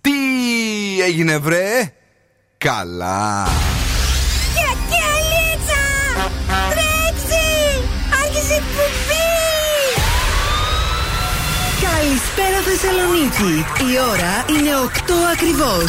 Τι έγινε βρε? Καλά. Κεκελίτσα, τρέξει, άρχισε η κουμπί. Καλησπέρα Θεσσαλονίκη. Η ώρα είναι 8 ακριβώς.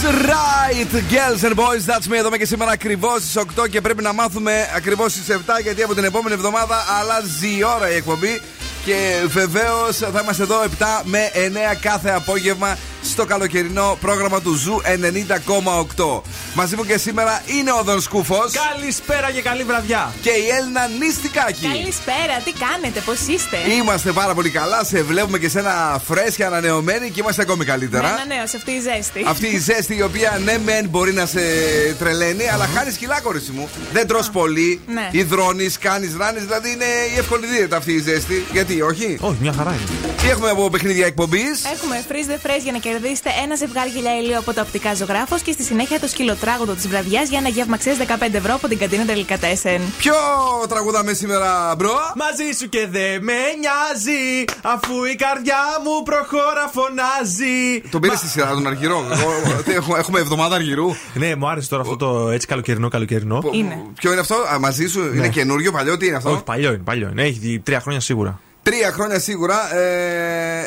That's right, girls and boys, that's me. Εδώ και σήμερα ακριβώς στις 8 και πρέπει να μάθουμε ακριβώς στις 7, γιατί από την επόμενη εβδομάδα αλλάζει η ώρα η εκπομπή. Και βεβαίως θα είμαστε εδώ 7 με 9 κάθε απόγευμα στο καλοκαιρινό πρόγραμμα του Ζου 90,8. Μαζί μου και σήμερα είναι ο Ντον Σκούφο. Καλησπέρα και καλή βραδιά. Και η Έλληνα Νίστικακη. Καλησπέρα, τι κάνετε, πώς είστε? Είμαστε πάρα πολύ καλά, σε βλέπουμε και σε ένα φρέσκια ανανεωμένη και είμαστε ακόμη καλύτερα. Ανανέωσε αυτή η ζέστη. Αυτή η ζέστη η οποία ναι, μεν μπορεί να σε τρελαίνει, αλλά χάνει κιλά, κορίτσι μου. Δεν τρως πολύ, ναι. Υδρώνεις, κάνεις ράνες, δηλαδή είναι η εύκολη δίαιτα αυτή η ζέστη. Γιατί, όχι? Όχι, μια χαρά είναι. Τι έχουμε από παιχνίδια εκπομπής? Έχουμε freeze the phrase για να κερδίσετε ένα ζευγάρι γυαλιά ηλίου από τα οπτικά Ζωγράφος και στη συνέχεια το σκυλοτράγουδο της βραδιάς για ένα γεύμα αξίας 15€ από την καντίνα Τελικατέσεν. Ποιο τραγουδάμε σήμερα, μπρο? Μαζί σου και δε με νοιάζει, αφού η καρδιά μου προχώρα φωνάζει. Το πήρε στη σειρά, τον Αργυρό. Έχουμε εβδομάδα Αργυρού. Ναι, μου άρεσε τώρα αυτό το έτσι καλοκαιρινό. Ποιο είναι αυτό, μαζί σου, είναι καινούριο, παλιό, τι είναι αυτό? Όχι, παλιό είναι, έχει 3 χρόνια σίγουρα. 3 χρόνια σίγουρα.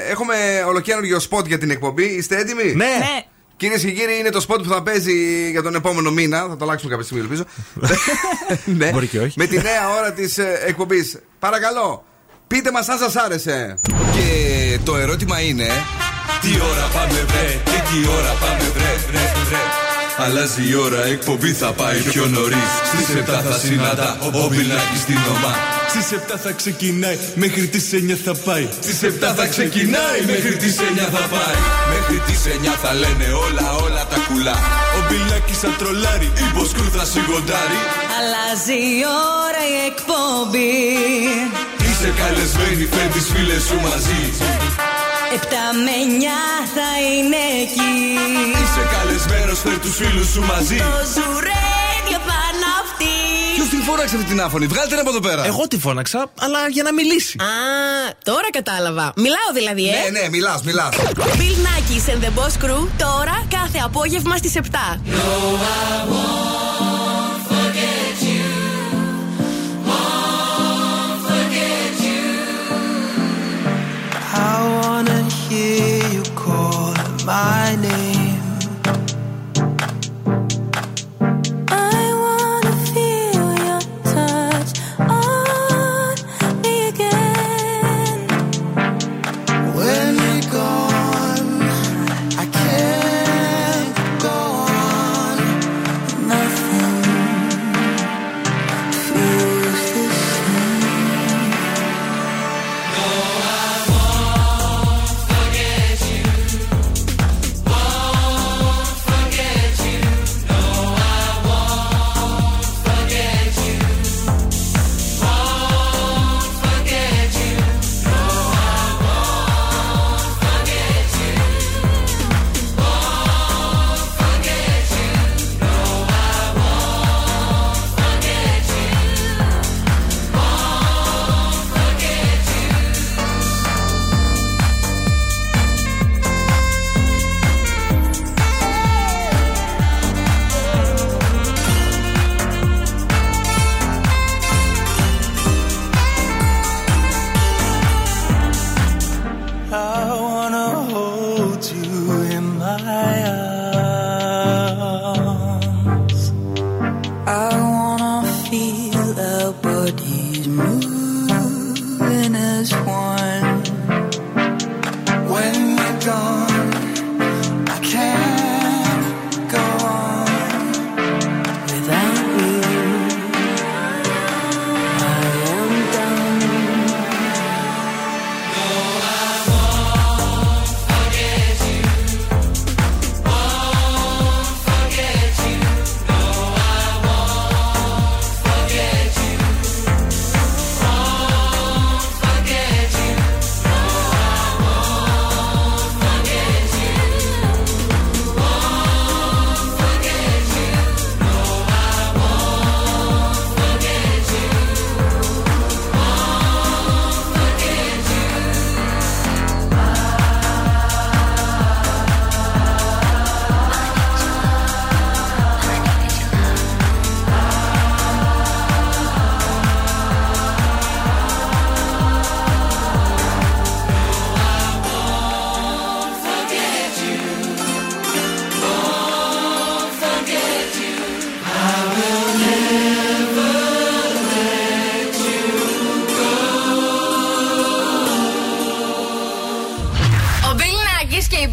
Έχουμε ολοκαίνουργιο σποτ για την εκπομπή. Είστε έτοιμοι? Ναι. Κυρίες και κύριοι, είναι το σποτ που θα παίζει για τον επόμενο μήνα. Θα το αλλάξουμε κάποια στιγμή, ελπίζω. Ναι. Μπορεί και όχι. Με τη νέα ώρα της εκπομπής. Παρακαλώ, πείτε μας αν σας άρεσε. Και το ερώτημα είναι: τι ώρα πάμε βρε? Και τι ώρα πάμε βρε. Αλλάζει η ώρα, εκπομπή θα πάει πιο νωρίς. Στις 7 θα συναντά ο Μπιλάκης στην ομάδα. Στις 7 θα ξεκινάει, μέχρι τις 9 θα πάει. Στις 7 θα ξεκινάει, μέχρι τις 9 θα πάει. Μέχρι τις 9 θα λένε όλα τα κουλά. Ο Μπιλάκης θα τρολάρει, η Μποσκρού θα σιγοντάρει. Αλλάζει η ώρα η εκπομπή. Είσαι καλεσμένη, φέρνεις φίλες σου μαζί. 7 με 9 θα είναι εκεί. Είσαι καλεσμένος, φέρ τους φίλους σου μαζί. Το ζουρένιο πάνω αυτή. Ποιος την φώναξε αυτή την άφωνη? Βγάλτε την από εδώ πέρα. Εγώ τη φώναξα, αλλά για να μιλήσει. Α, τώρα κατάλαβα. Μιλάω δηλαδή, Ναι, μιλάς. Bill Nakis and the Boss Crew, τώρα κάθε απόγευμα στις 7. No, I won't forget you. Won't forget you. I wanna hear you call my name.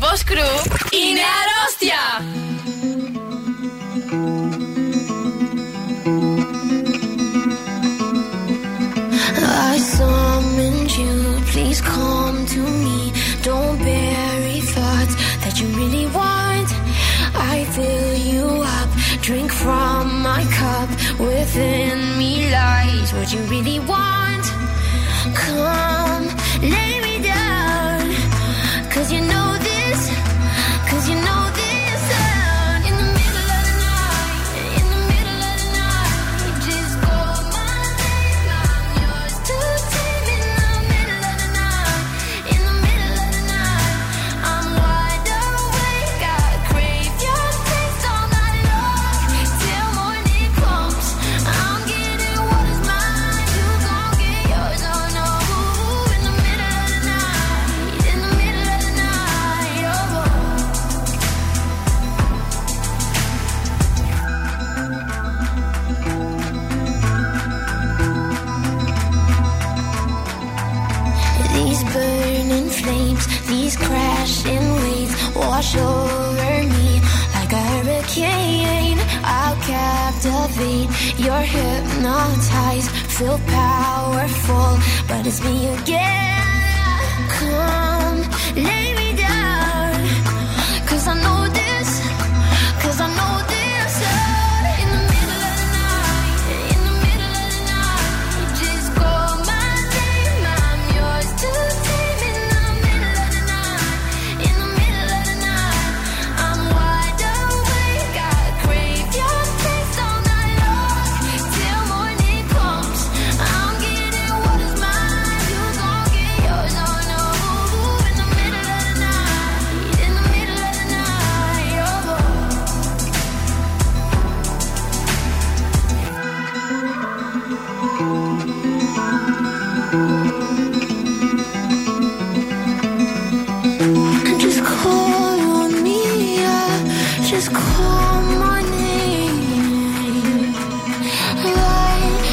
Boss Crew είναι αρρώστια. I summoned you, please come to me. Don't bury thoughts that you really want. I fill you up, drink from my cup. Within me lies what you really want. Come, lay me down, 'cause you know this, 'cause you know this sound. In the middle of the night, in the middle of the night, you just go my way, I'm yours to tame. In the middle of the night, in the middle of the night, I'm wide awake, I crave your taste all night long, till morning comes, I'm getting what is mine, you gon' get yours, oh no. In the middle of the night, in the middle of the night, oh. These burning flames, these crashing waves wash over me like a hurricane. I'll captivate, you're hypnotized, feel powerful, but it's me again. Come, lay me down, 'cause I know this, 'cause I know this sound. In the middle of the night, in the middle of the night, you just go my name, I'm yours to tame. In the middle of the night, in the middle of the night, I'm wide awake, I crave your taste all night long, till morning comes, I'm getting what is mine, you gon' get yours, oh no. In the middle of the night, in the middle of the night, oh. Just call on me, yeah. Just call my name.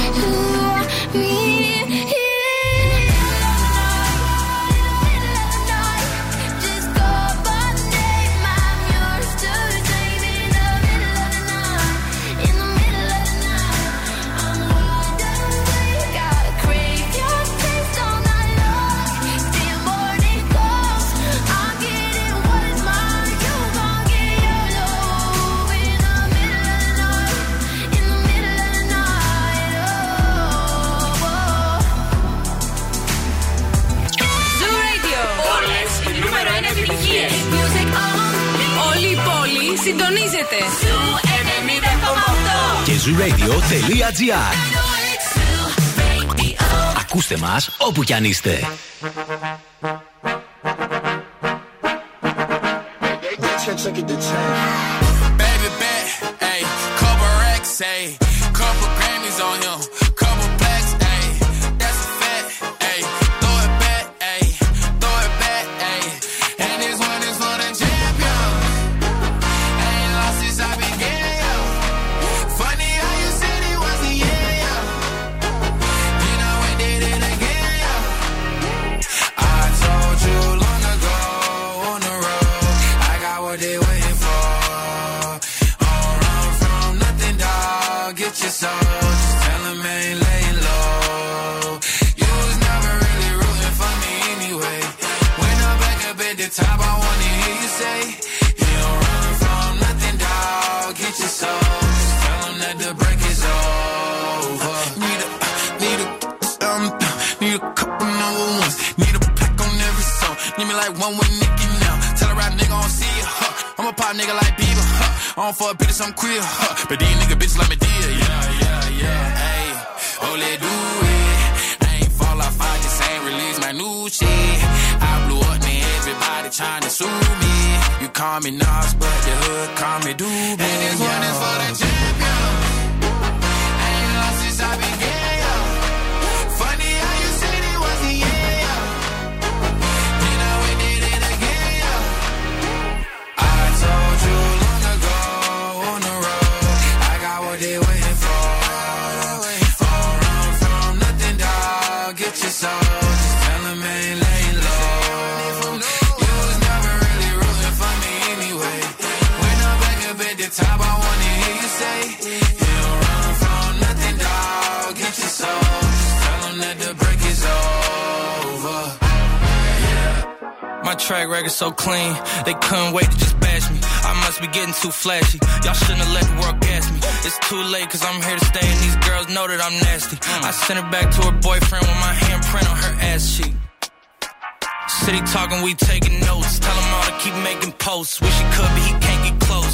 Light me just go by name, I'm yours to tame. In the middle of the night, in the middle of the night, I'm wide awake, I crave your taste all night long, till morning comes, I'm getting what is mine, you gon' get yours, oh. In the middle of the night, in the middle of the night, oh. Ζου Radio. Όλες οι νούμερο 1 επιτυχίες. Music on. Όλη η πόλη συντονίζεται. Ζου 90,8. Και zuradio.gr. Ακούστε μας όπου κι αν είστε. Check it, the check. Baby bet, ayy, couple racks, ayy, couple Grammys on him, couple plaques, ayy, that's a fact, ayy, throw it back, ayy, and this one is for the champion, ain't lost since I began, yo. Funny how you said it was the year, yo. Then I went did it again, yo. I told you long ago on the road, I got what they waiting for. Don't run from nothing, dog. Get your soul. Just tell 'em I ain't laying low. You was never really rooting for me anyway. When I'm back up at the top, I wanna hear you say, you don't run from nothing, dog. Get your soul. Just tell 'em that the break is over. Need a couple number ones. Need a pack on every song. Need me like one with Nicki now. Tell a rap nigga on Sia, huh? I'm a pop nigga like Bieber, huh? I don't fuck bitches, I'm queer, huh? But these nigga bitches like me dear, yeah. Hey, oh let do it. I ain't fall off, I just ain't release my new shit. I blew up, man, everybody trying to sue me. You call me Nas, but the hood call me Doobie. And this one is for the champion. Ain't lost since I began, yo. Funny how you said it was the year, yo. Then I went did it again, yo. I told you long ago on the road, I got what they waiting for. Don't run from nothing, dog. Get your soul. Just tell 'em I ain't laying low. You was never really rooting track record so clean, they couldn't wait to just bash me. I must be getting too flashy, y'all shouldn't have let the world gas me. It's too late cause I'm here to stay and these girls know that I'm nasty. I sent her back to her boyfriend with my handprint on her ass cheek. City talking, we taking notes. Tell him all to keep making posts. Wish he could, but he can't get close.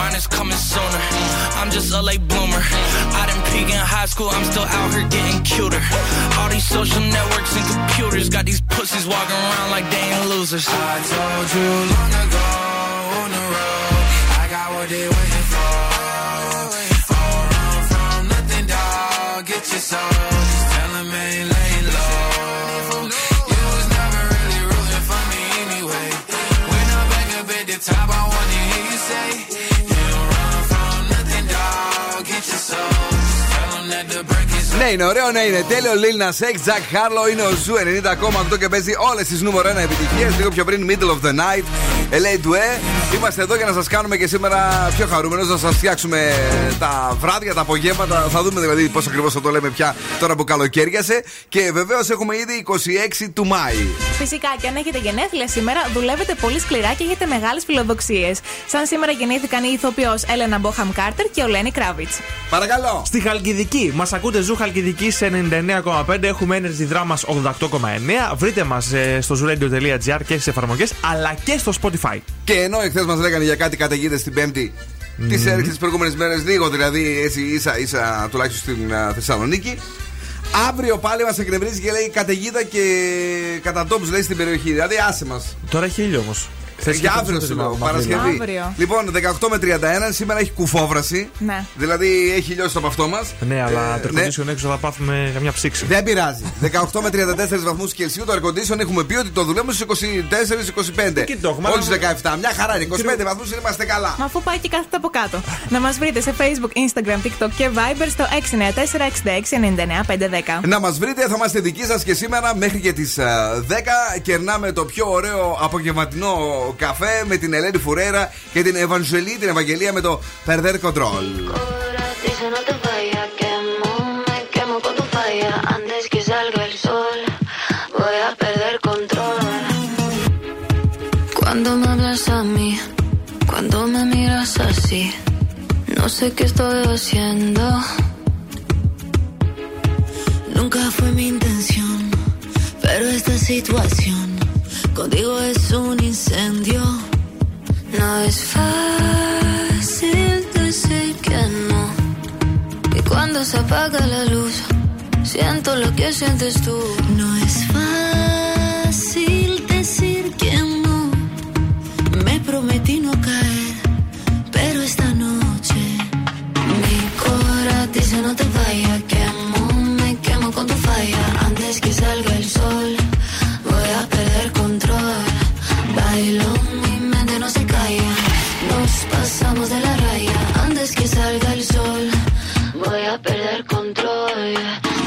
mine is coming sooner. I'm just a late bloomer. I didn't peak in high school, I'm still out here getting cuter. All these social networks and computers got these pussies walking around like they ain't losers. I told you long ago on the road, I got what they waiting for. All run from nothing, dog. Get your soul. Just tell them I ain't laying low. You was never really rooting for me anyway. When I'm back up at the top, I want to hear you say. Ναι, είναι ωραίο, ναι, είναι τέλειο. Lil Nas X, Ζακ Χάρλο, είναι ο Ζου 90,8 και παίζει όλες τις νούμερο 1 επιτυχίες. Λίγο πιο πριν, Middle of the Night, LA Due. Είμαστε εδώ για να σας κάνουμε και σήμερα πιο χαρούμενους, να σας φτιάξουμε τα βράδια, τα απογεύματα. Θα δούμε δηλαδή πώς ακριβώς θα το λέμε πια τώρα που καλοκαίριασε. Και βεβαίως έχουμε ήδη 26 του Μάη. Φυσικά, και αν έχετε γενέθλια σήμερα, δουλεύετε πολύ σκληρά και έχετε μεγάλες φιλοδοξίες. Σαν σήμερα γεννήθηκαν η ηθοποιός Έλενα Μπόχαμ Κάρτερ και ο Λένι Κράβιτς. Παρακαλώ. Στη Χαλκιδική, μας ακούτε Ζου Χαλκιδική σε 99,5. Έχουμε Energy Dramas 88,9. Βρείτε μας στο zuradio.gr και στις εφαρμογές αλλά και στο Spotify. Και ενώ εχθές μας λέγανε για κάτι καταιγίδες την Πέμπτη, τις έριξε τις προηγούμενες μέρες λίγο, δηλαδή έτσι ίσα τουλάχιστον στην Θεσσαλονίκη. Αύριο πάλι μας εκνευρίζει και λέει καταιγίδα και κατατόπους λέει στην περιοχή. Δηλαδή άσε μας. Τώρα έχει ήλιο όμως. Για αύριο σήμερα, Παρασκευή. Λοιπόν, 18 με 31, σήμερα έχει κουφόβραση. Ναι. Δηλαδή έχει λιώσει το παυτό μας. Ναι, αλλά το air condition έξω θα πάθουμε καμιά ψήξη. Δεν πειράζει. 18 με 34 βαθμούς Κελσίου, το air condition έχουμε πει ότι το δουλεύουμε στους 24-25. Όχι στους 17. Μια χαρά είναι. 25 βαθμούς είμαστε καλά. Μα αφού πάει και κάθεται από κάτω. Να μας βρείτε σε Facebook, Instagram, TikTok και Viber στο 694-6699-510. Να μας βρείτε, θα είμαστε δικοί σας και σήμερα μέχρι και τις 10. Κερνάμε το πιο ωραίο απογευματινό καφέ με την Ελένη Φουρέιρα και την Ευαγγελία με το Perder Control. Cuando me hablas a mí, cuando me miras así, no sé qué estoy haciendo. Nunca fue mi intención, pero esta situación contigo es un incendio. No es fácil decir que no. Y cuando se apaga la luz, siento lo que sientes tú. No es fácil decir que no. Me prometí no caer, pero esta noche mi corazón dice no te vayas. Quemo, me quemo con tu falla. Antes que salga el sol voy a perder control. Bailo, mi mente no se calla. Nos pasamos de la raya. Antes que salga el sol voy a perder control.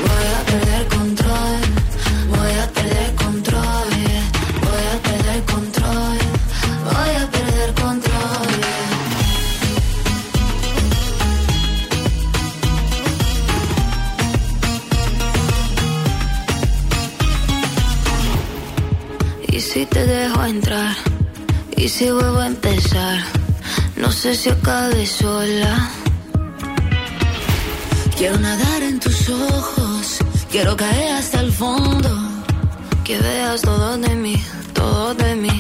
Voy a perder control. Voy a perder control. Voy a perder control. Voy a perder control. Y si te dejo entrar, y si vuelvo a empezar, no sé si acabe sola. Quiero nadar en tus ojos, quiero caer hasta el fondo, que veas todo de mí, todo de mí.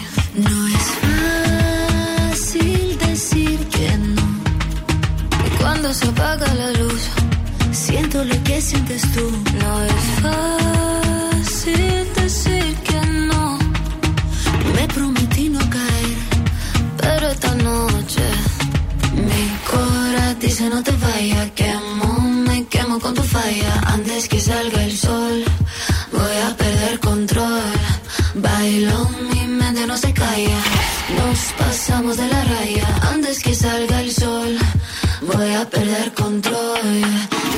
No es fácil decir que no. Y cuando se apaga la luz, siento lo que sientes tú. No es fácil decir que no. Me prometí no caer, pero esta noche mi corazón dice no te vayas. Quemo, me quemo con tu falla. Antes que salga el sol voy a perder control. Bailo, mi mente no se calla. Nos pasamos de la raya. Antes que salga el sol voy a perder control.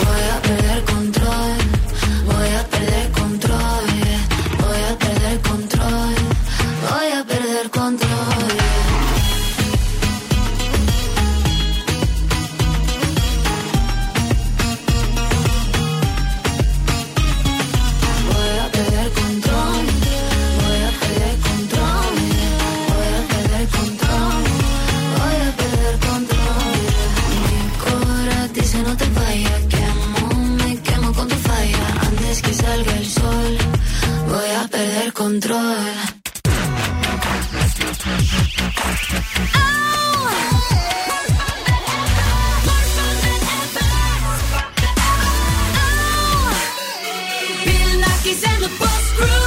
Voy a perder control. Voy a perder control. control. Bill Nakis and the Boss Crew.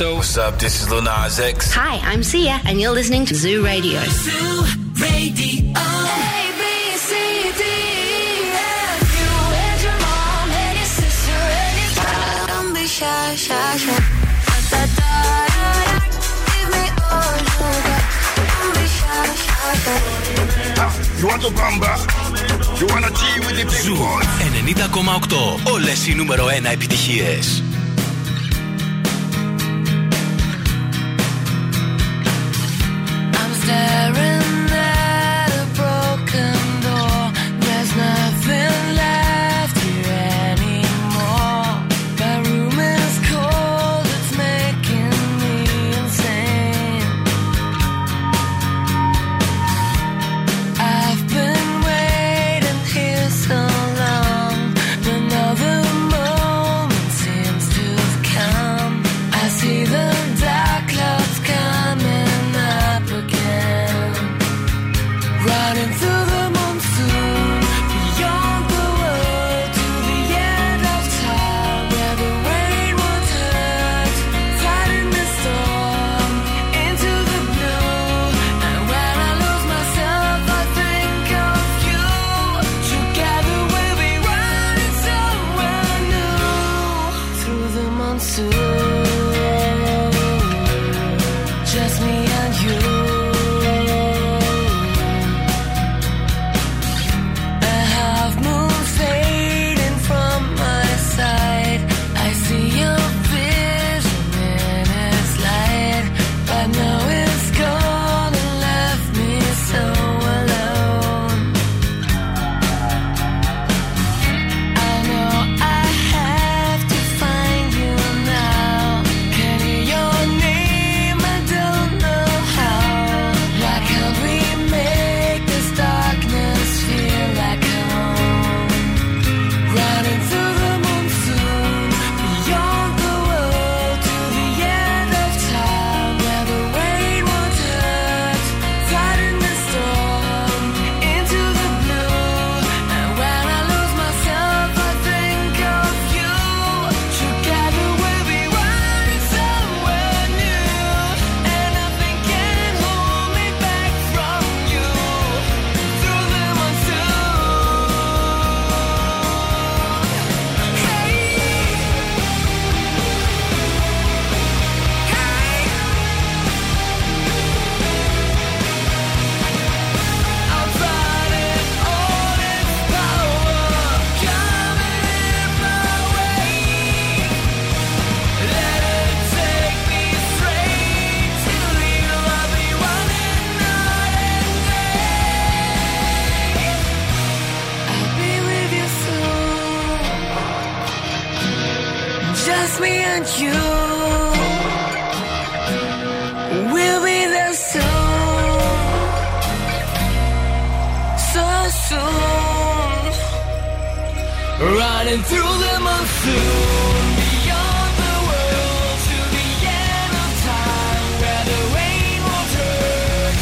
What's up? This is Luna Zex. Hi, I'm Sia, and you're listening to Zoo Radio. Zoo Radio. A, B, C, D, F. You and your mom and your sister and your dad. Don't be shy, shy, shy. Da, da, da, da. Give me all you got. Don't be shy, shy, shy. You want to bamba? You want to tea with the big boys? Zoo 90,8. Όλες οι νούμερο 1 επιτυχίες. Myself and you will be there so soon. Running through the monsoon, beyond the world to the end of time, where the rain won't hurt,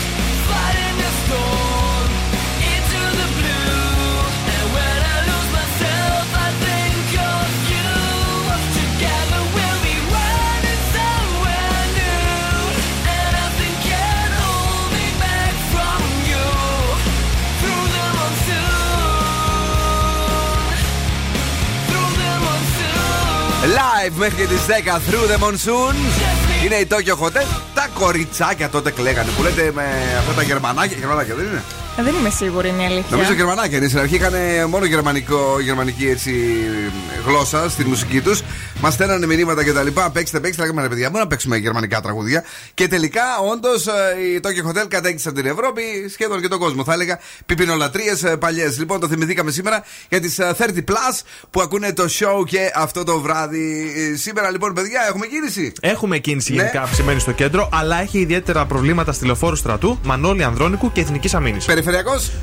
fighting the storm into the blue. And when I lose myself, I think of you. Together we'll be running somewhere new, and nothing can hold me back from you. Through the monsoon. Live μέχρι και τις 10 Through the Monsoon. Είναι η Tokio Hotel. Τα κοριτσάκια τότε κλαίγανε που λέτε με αυτά τα γερμανάκια. Γερμανάκια δεν είναι? Δεν είμαι σίγουρη, είναι η αλήθεια. Νομίζω γερμανάκια είναι. Στην αρχή είχαν μόνο γερμανική έτσι, γλώσσα στη μουσική τους. Μας στέλνανε μηνύματα και τα λοιπά. Παίξτε. Λέγαμε ρε παιδιά, μπορούμε να παίξουμε γερμανικά τραγούδια. Και τελικά, όντως, η Tokio Hotel κατέκτησαν την Ευρώπη, σχεδόν και τον κόσμο. Θα έλεγα πιπινολατρίες παλιές. Λοιπόν, το θυμηθήκαμε σήμερα για τις 30 Plus που ακούνε το show και αυτό το βράδυ. Σήμερα, λοιπόν, παιδιά, έχουμε κίνηση. Έχουμε κίνηση γενικά αυξημένη στο κέντρο, αλλά έχει ιδιαίτερα προβλήματα στη Λεωφόρου Στρατού, Μανώλη Ανδρώνικου και Εθνικής Αμήνης.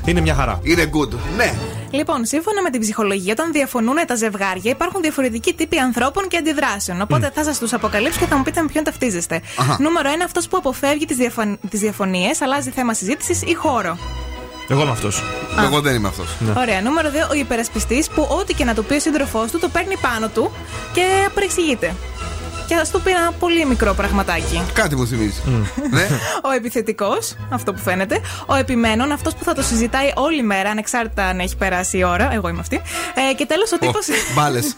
Είναι μια χαρά. Είναι good. Ναι. Λοιπόν, σύμφωνα με την ψυχολογία, όταν διαφωνούν τα ζευγάρια, υπάρχουν διαφορετικοί τύποι ανθρώπων και αντιδράσεων. Οπότε θα σας τους αποκαλύψω και θα μου πείτε με ποιον ταυτίζεστε. Αχα. Νούμερο 1, αυτός που αποφεύγει τις διαφωνίες, αλλάζει θέμα συζήτησης ή χώρο. Εγώ είμαι αυτός. Εγώ δεν είμαι αυτός. Ναι. Ωραία. Νούμερο 2, ο υπερασπιστής που ό,τι και να του πει ο σύντροφός του, το παίρνει πάνω του και παρεξηγείται. Και θα του πει ένα πολύ μικρό πραγματάκι. Κάτι μου θυμίζει. Ναι. Ο επιθετικός, αυτό που φαίνεται. Ο επιμένων, αυτός που θα το συζητάει όλη μέρα, ανεξάρτητα αν έχει περάσει η ώρα. Εγώ είμαι αυτή. Και τέλος ο τύπος. Μπάλες.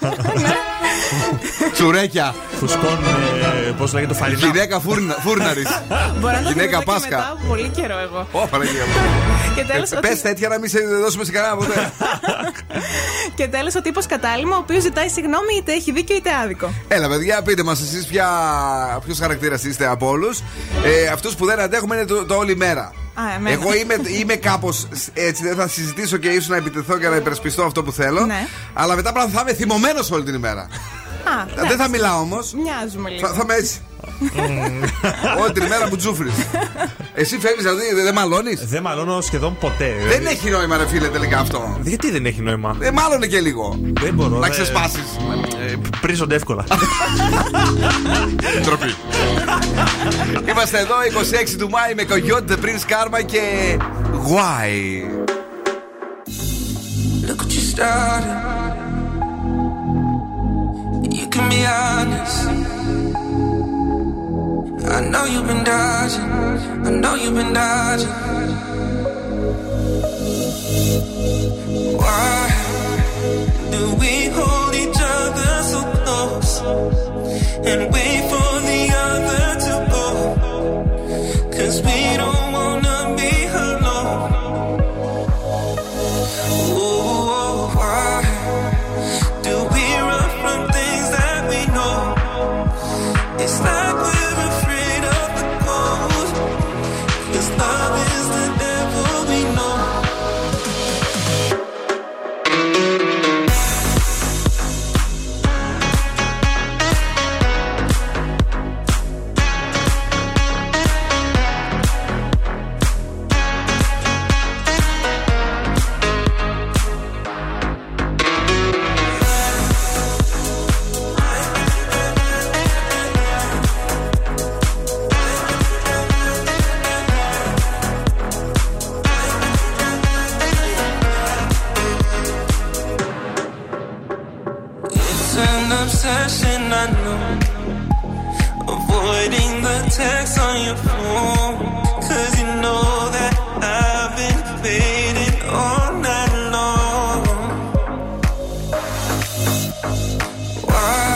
Τσουρέκια. Φουσκών. Πώς λέγεται το φαλινά. Γυναίκα φούρναρης. Μπορεί να το πει μετά από πολύ καιρό εγώ. Πες τέτοια να μην σε δώσουμε σε κανένα ποτέ. Και τέλος ο τύπος κατάλημα, ο οποίος ζητάει συγγνώμη είτε έχει δίκιο είτε άδικο. Έλα, παιδιά, πείτε μας. Εσείς ποιος χαρακτήρας είστε από όλους? Αυτούς που δεν αντέχουμε είναι το όλη μέρα. Εγώ είμαι κάπως έτσι. Δεν θα συζητήσω και ίσως να επιτεθώ και να υπερασπιστώ αυτό που θέλω. Ναι. Αλλά μετά πράγμα θα είμαι θυμωμένος όλη την ημέρα. Δεν θα μιλάω όμως. Μοιάζουμε λίγο. Θα είμαι έτσι. Όλη την ημέρα που τζούφρεις. Εσύ φεύγεις, δηλαδή δεν μαλώνεις? Δεν μαλώνω σχεδόν ποτέ. Δεν έχει νόημα, ρε φίλε, τελικά αυτό. Γιατί δεν έχει νόημα? Μάλλον και λίγο. Δεν μπορώ. Να ξεσπάσεις. Πρίζονται εύκολα. Ντροπή. Είμαστε εδώ 26 του Μάη με Coyote, The Prince Karma και Why. Look what you started. You can be honest. I know you've been dodging, I know you've been dodging. Why do we hold each other so close and wait for the other to go? 'Cause we don't wanna be alone. Oh, why do we run from things that we know? It's like we're I know, avoiding the text on your phone, 'cause you know that I've been waiting all night long. Why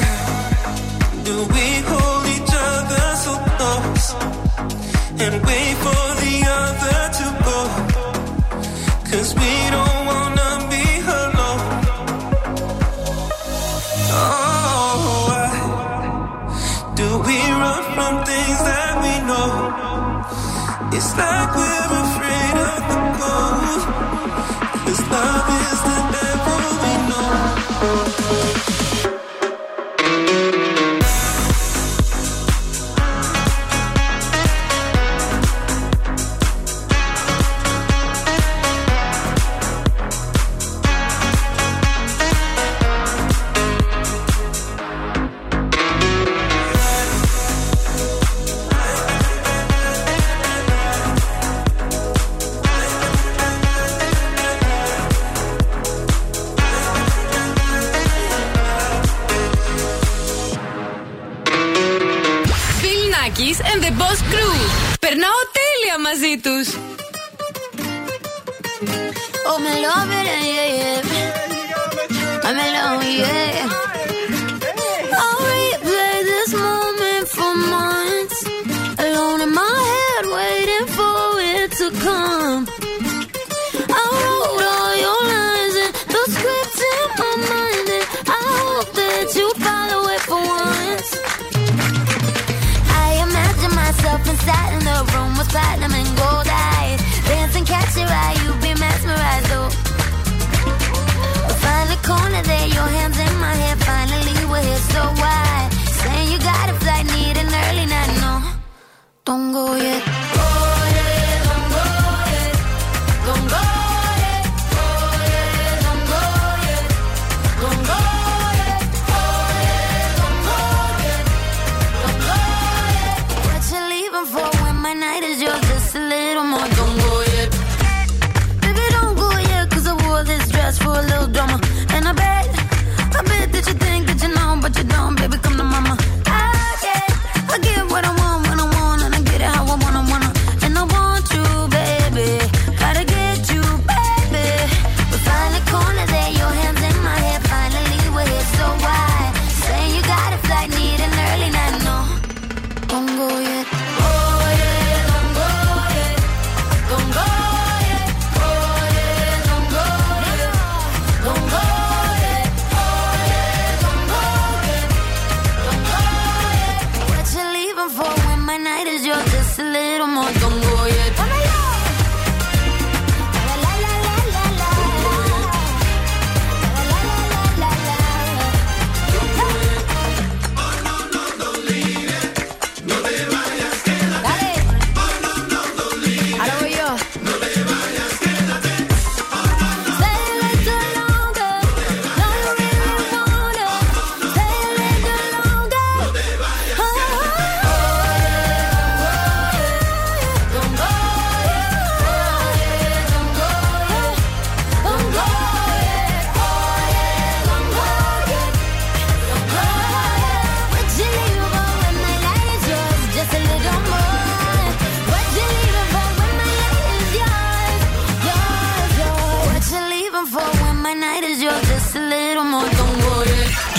do we hold each other so close and wait for the other to go? 'Cause we don't. Boss Crew. Περνάω τέλεια μαζί τους. Oh, my love it, yeah, yeah. I'm alone, yeah. I'll replay this moment for months. Alone in my head, waiting for it to come. I wrote all your lines and the script in my mind, and I hope that you follow it for once. I imagine myself inside in the room with platinum and gold eyes. Dance and catch your eye, you be mesmerized, oh. We'll find the corner there, your hands in my hair. Finally we're here, so why? Saying you got a flight, need an early night, no. Don't go yet.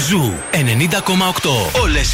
Ζου 90,8. Όλες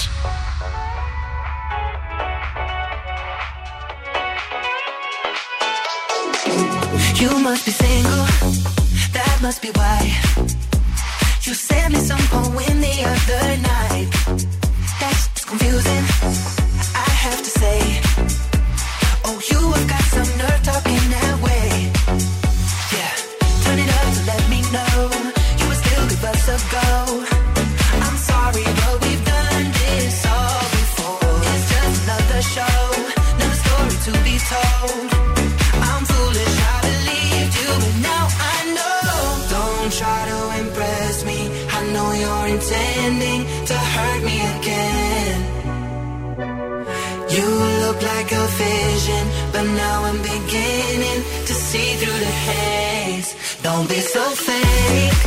You must be single, that must be why. You sent me some poem the other night. That's confusing, I have to say. Oh, you have got some nerve talking that way. Yeah, turn it up to let me know. Months ago, I'm sorry, but we've done this all before. It's just another show, another story to be told. I'm foolish, I believed you, but now I know. Don't try to impress me, I know you're intending to hurt me again. You look like a vision, but now I'm beginning to see through the haze. Don't be so fake.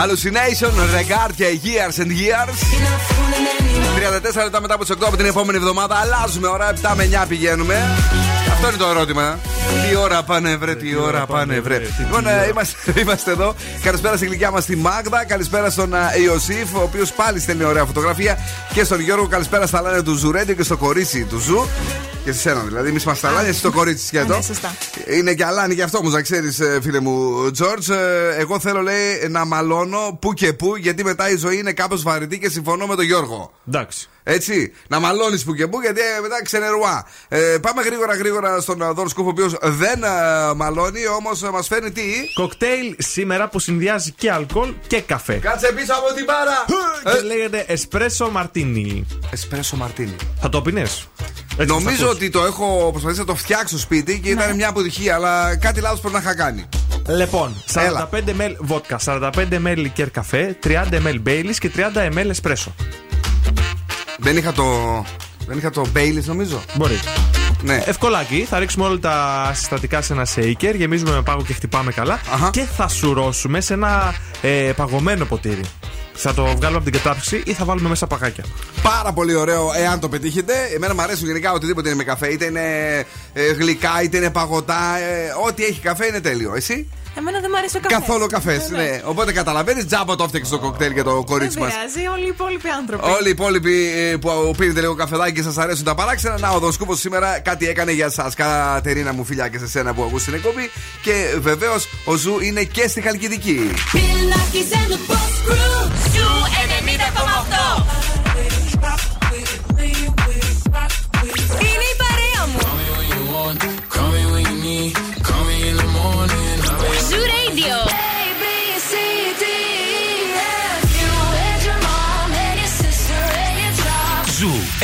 Hallucination, Regard και Years and Years. 34 λεπτά μετά από τις 8 από την επόμενη εβδομάδα. Αλλάζουμε ώρα, 7 με 9 πηγαίνουμε. Αυτό είναι το ερώτημα. Τι ώρα πάνε βρε, τι ώρα πάνε βρε. Λοιπόν, είμαστε εδώ. Καλησπέρα στην γλυκιά μας στη Μάγδα. Καλησπέρα στον Ιωσήφ, ο οποίος πάλι στέλνει ωραία φωτογραφία. Και στον Γιώργο, καλησπέρα στα λάνια του Ζουρέντιο και στο κορίτσι του Ζου. Και σε σένα δηλαδή, εμείς είμαστε αλάνια, εσύ το κορίτσι σκέτο. Ναι, σωστά. Είναι και αλάνι και αυτό όμως, να ξέρεις, φίλε μου, Τζόρτζ. Εγώ θέλω, λέει, να μαλώνω που και που, γιατί μετά η ζωή είναι κάπως βαρετή και συμφωνώ με τον Γιώργο. Εντάξει. Έτσι, να μαλώνεις που και που, γιατί μετά ξενερουά. Πάμε γρήγορα στον Ντον Σκούφο, ο οποίος δεν μαλώνει, όμως μας φέρνει τι. Κοκτέιλ σήμερα που συνδυάζει και αλκοόλ και καφέ. Κάτσε πίσω από την μπάρα. Και λέγεται εσπρέσο μαρτίνι. Εσπρέσο μαρτίνι. Θα το πίνες? Έτσι, νομίζω ότι το έχω προσπαθήσει να το φτιάξω σπίτι και ήταν μια αποτυχία, αλλά κάτι λάθος πρέπει να είχα κάνει. Λοιπόν, 45 ml βότκα, 45 ml λικέρ καφέ, 30 ml Baileys και 30 ml εσπρέσο. Δεν είχα το Baileys, νομίζω. Μπορεί. Ναι. Ευκολάκι, θα ρίξουμε όλα τα συστατικά σε ένα shaker, γεμίζουμε με πάγο και χτυπάμε καλά. Αχα. Και θα σουρώσουμε σε ένα παγωμένο ποτήρι. Θα το βγάλουμε από την κατάψυξη ή θα βάλουμε μέσα παγάκια. Πάρα πολύ ωραίο, εάν το πετύχετε. Εμένα μου αρέσουν γενικά οτιδήποτε είναι με καφέ. Είτε είναι γλυκά, είτε είναι παγωτά. Ό,τι έχει καφέ είναι τέλειο. Εσύ? Εμένα δεν μου αρέσει ο καφές. Καθόλου καφές, ναι. Οπότε καταλαβαίνεις, τζάμπα το έφτιαξε το κοκτέιλ για το κορίτσι μας. Δεν πειράζει, όλοι οι υπόλοιποι άνθρωποι. Όλοι οι υπόλοιποι που πίνετε λίγο καφεδάκι και σας αρέσουν τα παράξενα. Να, ο Ντον Σκούφος σήμερα κάτι έκανε για σας. Κατερίνα μου, φιλιά και σε σένα που ακούς την εκπομπή. Και βεβαίως ο Ζου είναι και στη Χαλκιδική. Είναι η παρέα μου. Zoo Radio. A, B, C, D, F. You and your mom and your sister and your job. Zoo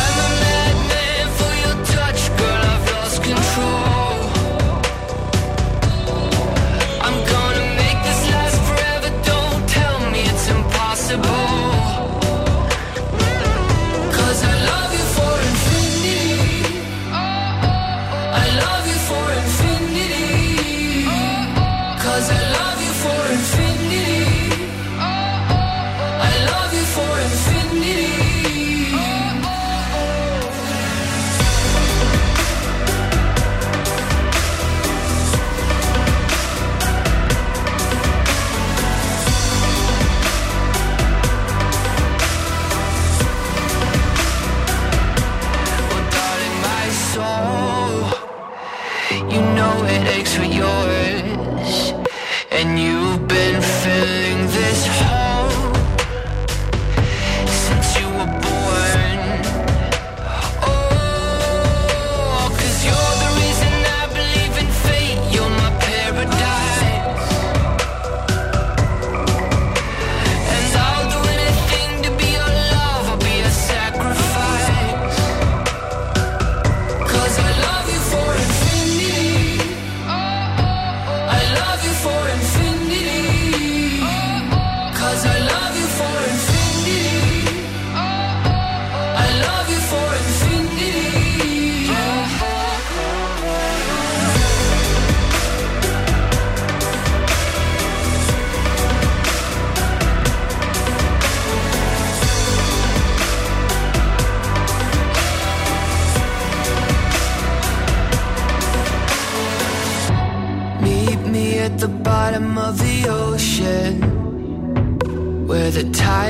I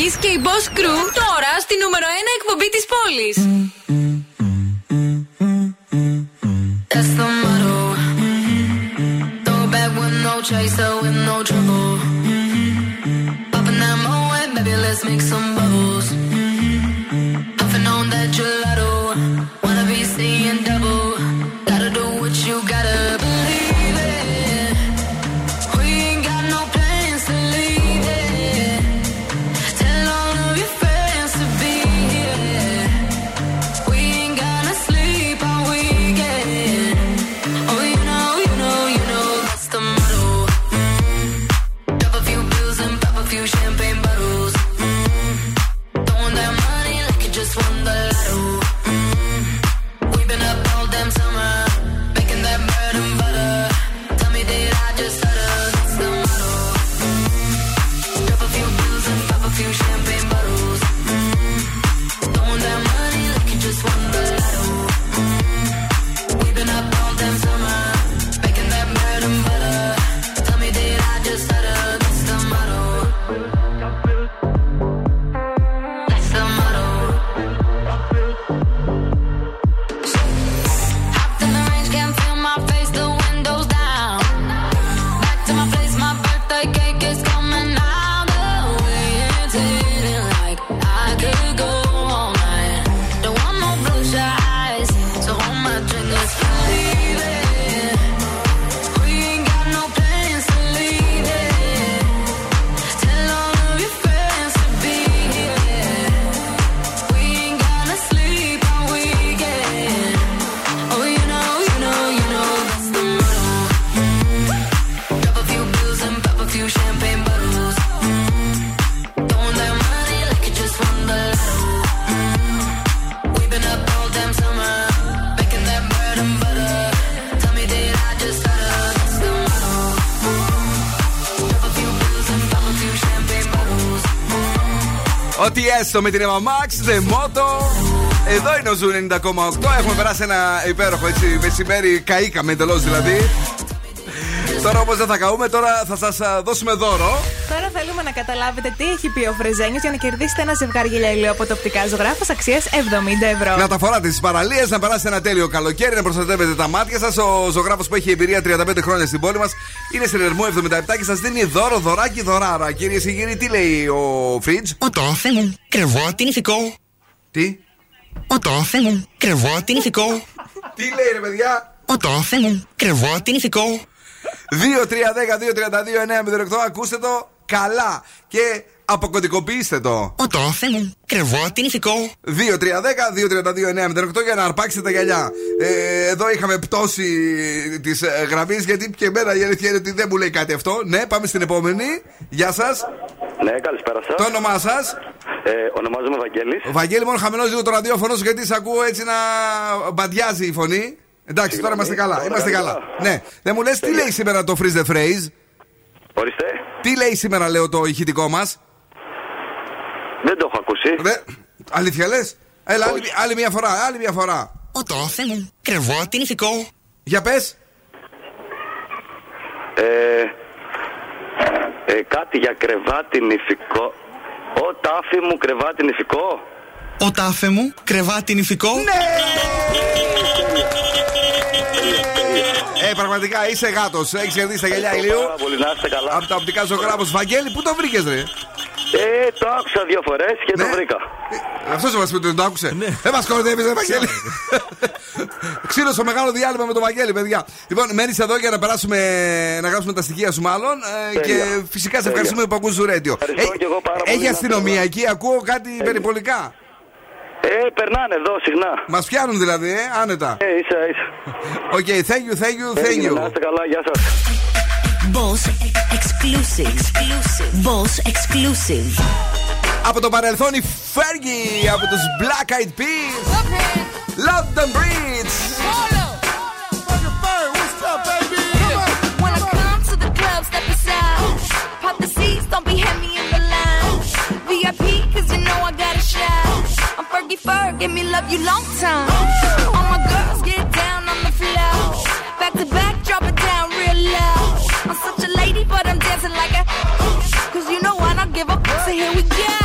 Νίστικακης και η Boss Crew τώρα στη νούμερο 1 εκπομπή της πόλης. That's the motto. Throw back with no chaser, with no trouble. Poppin' that Moet, baby, let's make some bubbles. Puffin' on that gelato. Wanna be seeing double. Gotta do what you gotta believe. Ότι έστω με την Ava Max, The Motto. Εδώ είναι ο Ζου 90,8. Έχουμε περάσει ένα υπέροχο έτσι μεσημέρι. Καήκαμε εντελώς δηλαδή. Τώρα όμως δεν θα καούμε, τώρα θα σας δώσουμε δώρο. Τώρα θέλουμε να καταλάβετε τι έχει πει ο Φρεζένιος για να κερδίσετε ένα ζευγάρι γυαλιά από το οπτικά ζωγράφο αξίας 70€. Να τα φοράτε στις παραλίες, να περάσετε ένα τέλειο καλοκαίρι, να προστατεύετε τα μάτια σας. Ο ζωγράφος που έχει εμπειρία 35 χρόνια στην πόλη μας είναι σε Λερμού 77 και σας δίνει δώρο, δωράκι, δωράρα. Κύριε Σιγήρη, τι λέει ο Φριτζ? Ο τόφελεν, κρεβότι ηθικό. Τι? Ο τόφελεν, κρεβότι ηθικό. Τι λέει ρε παιδιά? Ο τόφελεν, κρεβότι ηθικό. 2-3-10-2-32-9-08. Ακούστε το καλά και αποκωδικοποιήστε το. Ο τόφελεν, κρεβότι ηθικό. 2-3-10-2-32-9-08 για να αρπάξετε τα γυαλιά. Εδώ είχαμε πτώση της γραμμής γιατί και εμένα η αλήθεια είναι ότι δεν μου λέει κάτι αυτό. Ναι, πάμε στην επόμενη. Γεια σας. Ναι, καλησπέρα σας. Το όνομά σας? Ονομάζομαι Βαγγέλης. Βαγγέλη, μόνο χαμηλός λίγο το ραδιόφωνο σου γιατί σε ακούω έτσι να μπαντιάζει η φωνή. Εντάξει, συγγνώμη, τώρα είμαστε καλά. Τώρα είμαστε καλά. Ναι. Δεν μου λες τι λέει σήμερα το freeze the phrase. Ορίστε. Τι λέει σήμερα, λέω, το ηχητικό μας. Δεν το έχω ακούσει. Αλήθεια λες? Έλα, άλλη μια φορά. Ο τόφελεν, κρεβότι ηθικό. Για πες. Κάτι για κρεβάτι νηφικό. Ο τάφι μου κρεβάτι νηφικό. Ο τάφε μου κρεβάτι νηφικό. Ναι! Πραγματικά είσαι γάτος. Έχεις κερδίσει τα γυαλιά ηλίου. Από τα οπτικά ζωγράφος. Βαγγέλη, πού το βρήκες ρε? Το άκουσα δύο φορές και το βρήκα. Αυτό σου μας πει ότι το άκουσε. Δεν μας κορδεύεις ρε Βαγγέλη. Ξύλωσε μεγάλο διάλειμμα με τον Βαγγέλη, παιδιά. Λοιπόν, μένεις εδώ για να περάσουμε, να γράψουμε τα στοιχεία σου μάλλον. Και φυσικά σε ευχαριστούμε που ακούς Ζουρέτιο. Έχει αστυνομία εκεί, ακούω κάτι περιπολικά. Περνάνε εδώ συχνά. Μας πιάνουν δηλαδή, άνετα. Ίσα. Οκ, thank you. Να είστε καλά, γεια σας. Boss Exclusive. Boss Exclusive. Από το παρελθόν η Fergie, από τους Black Eyed Peas. Love them breeds. When I come to the club, step aside. Pop the seats, don't be heavy in the line. VIP, cause you know I gotta shine. I'm Fergie Ferg, give me love you long time. Ooh. All my girls get down on the floor. Ooh. Back to back, drop it down real loud. Ooh. I'm such a lady, but I'm dancing like a. Ooh. Cause you know I don't give a. So here we go.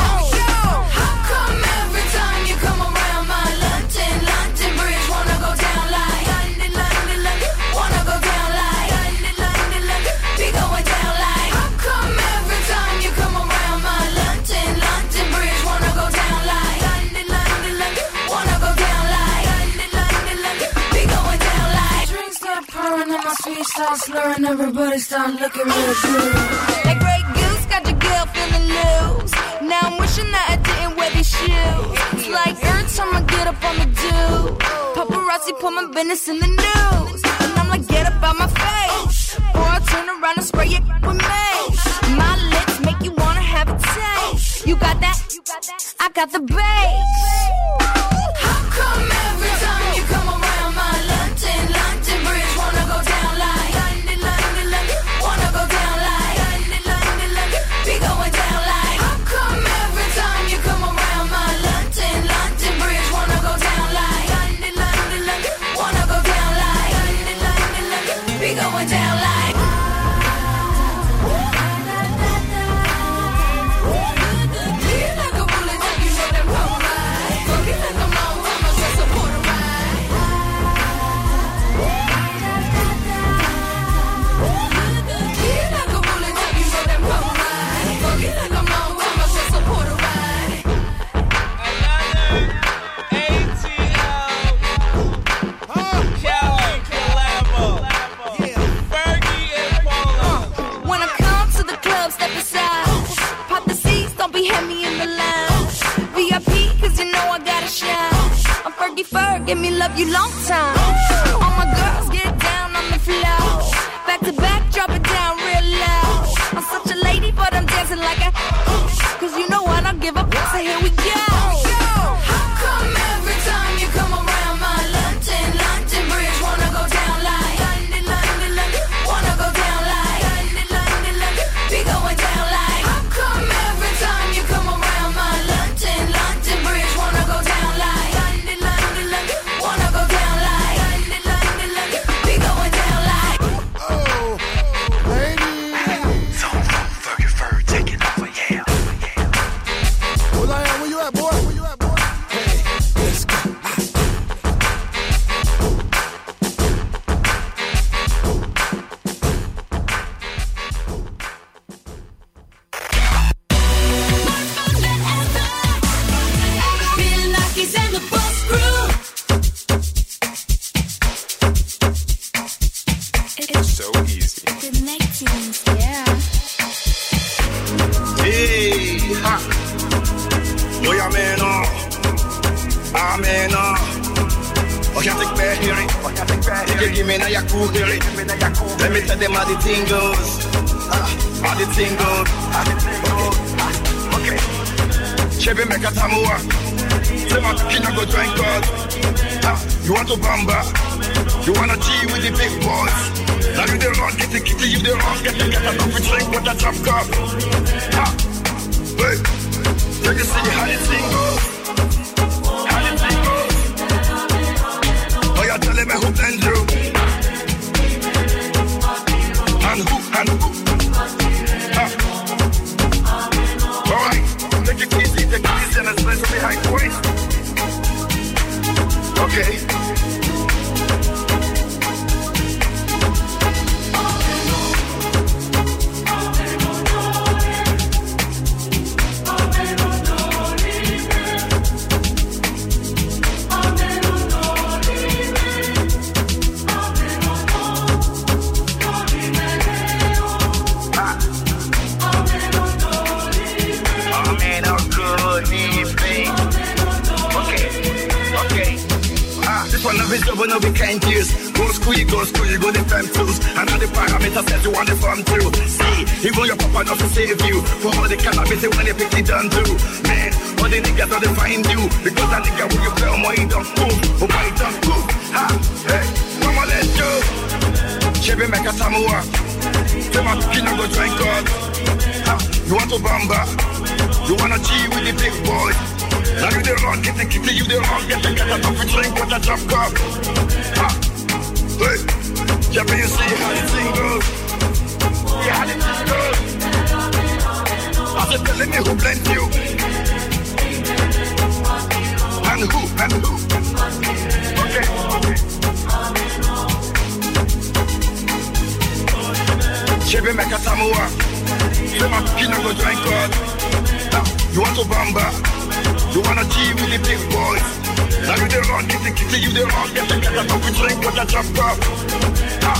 Everybody start slurring, everybody start looking real good. That great goose got your girl feeling loose. Now I'm wishing that I didn't wear these shoes. It's like every time I get up on the do. Paparazzi put my business in the news. And I'm like, get up out my face. Or I turn around and spray it with mace. My lips make you wanna have a taste. You got that? I got the bass. Come every time you come around my London, London Bridge, wanna go down like London, London, London, wanna go down like London, London, London, be going down like. How come every time you come around my London, London Bridge, wanna go down like London, London, London, wanna go down like London, London, London, be going down like. Feel like a bullet if you know that wrong right. Feel like a mom. Give me love you long time. All my girls get down on the floor. Back to back, drop it down real loud. I'm such a lady, but I'm dancing like a. Cause you know I don't give up, so here we go. How come every time you come around my London, London Bridge, wanna go down like London, London, London, wanna go down like London, London, London, be going down like. How come every time you come around my London, London Bridge, wanna go down like. Get the drop cup.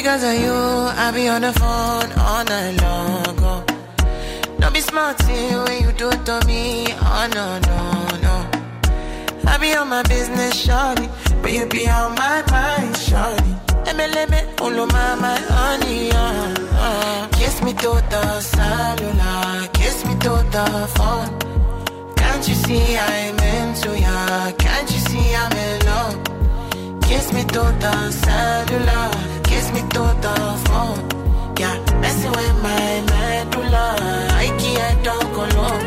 Because of you, I be on the phone all night long, oh. Don't be smart when you do it to me, oh no, no, no. I be on my business, shawty, but you be on my mind, shawty. MLM, follow my honey, oh. Kiss me through the cellular, kiss me through the phone. Can't you see I'm into ya, can't you see I'm in love? Kiss me through the cellular, kiss me through the phone, yeah. Messing with my medulla, I can't talk alone.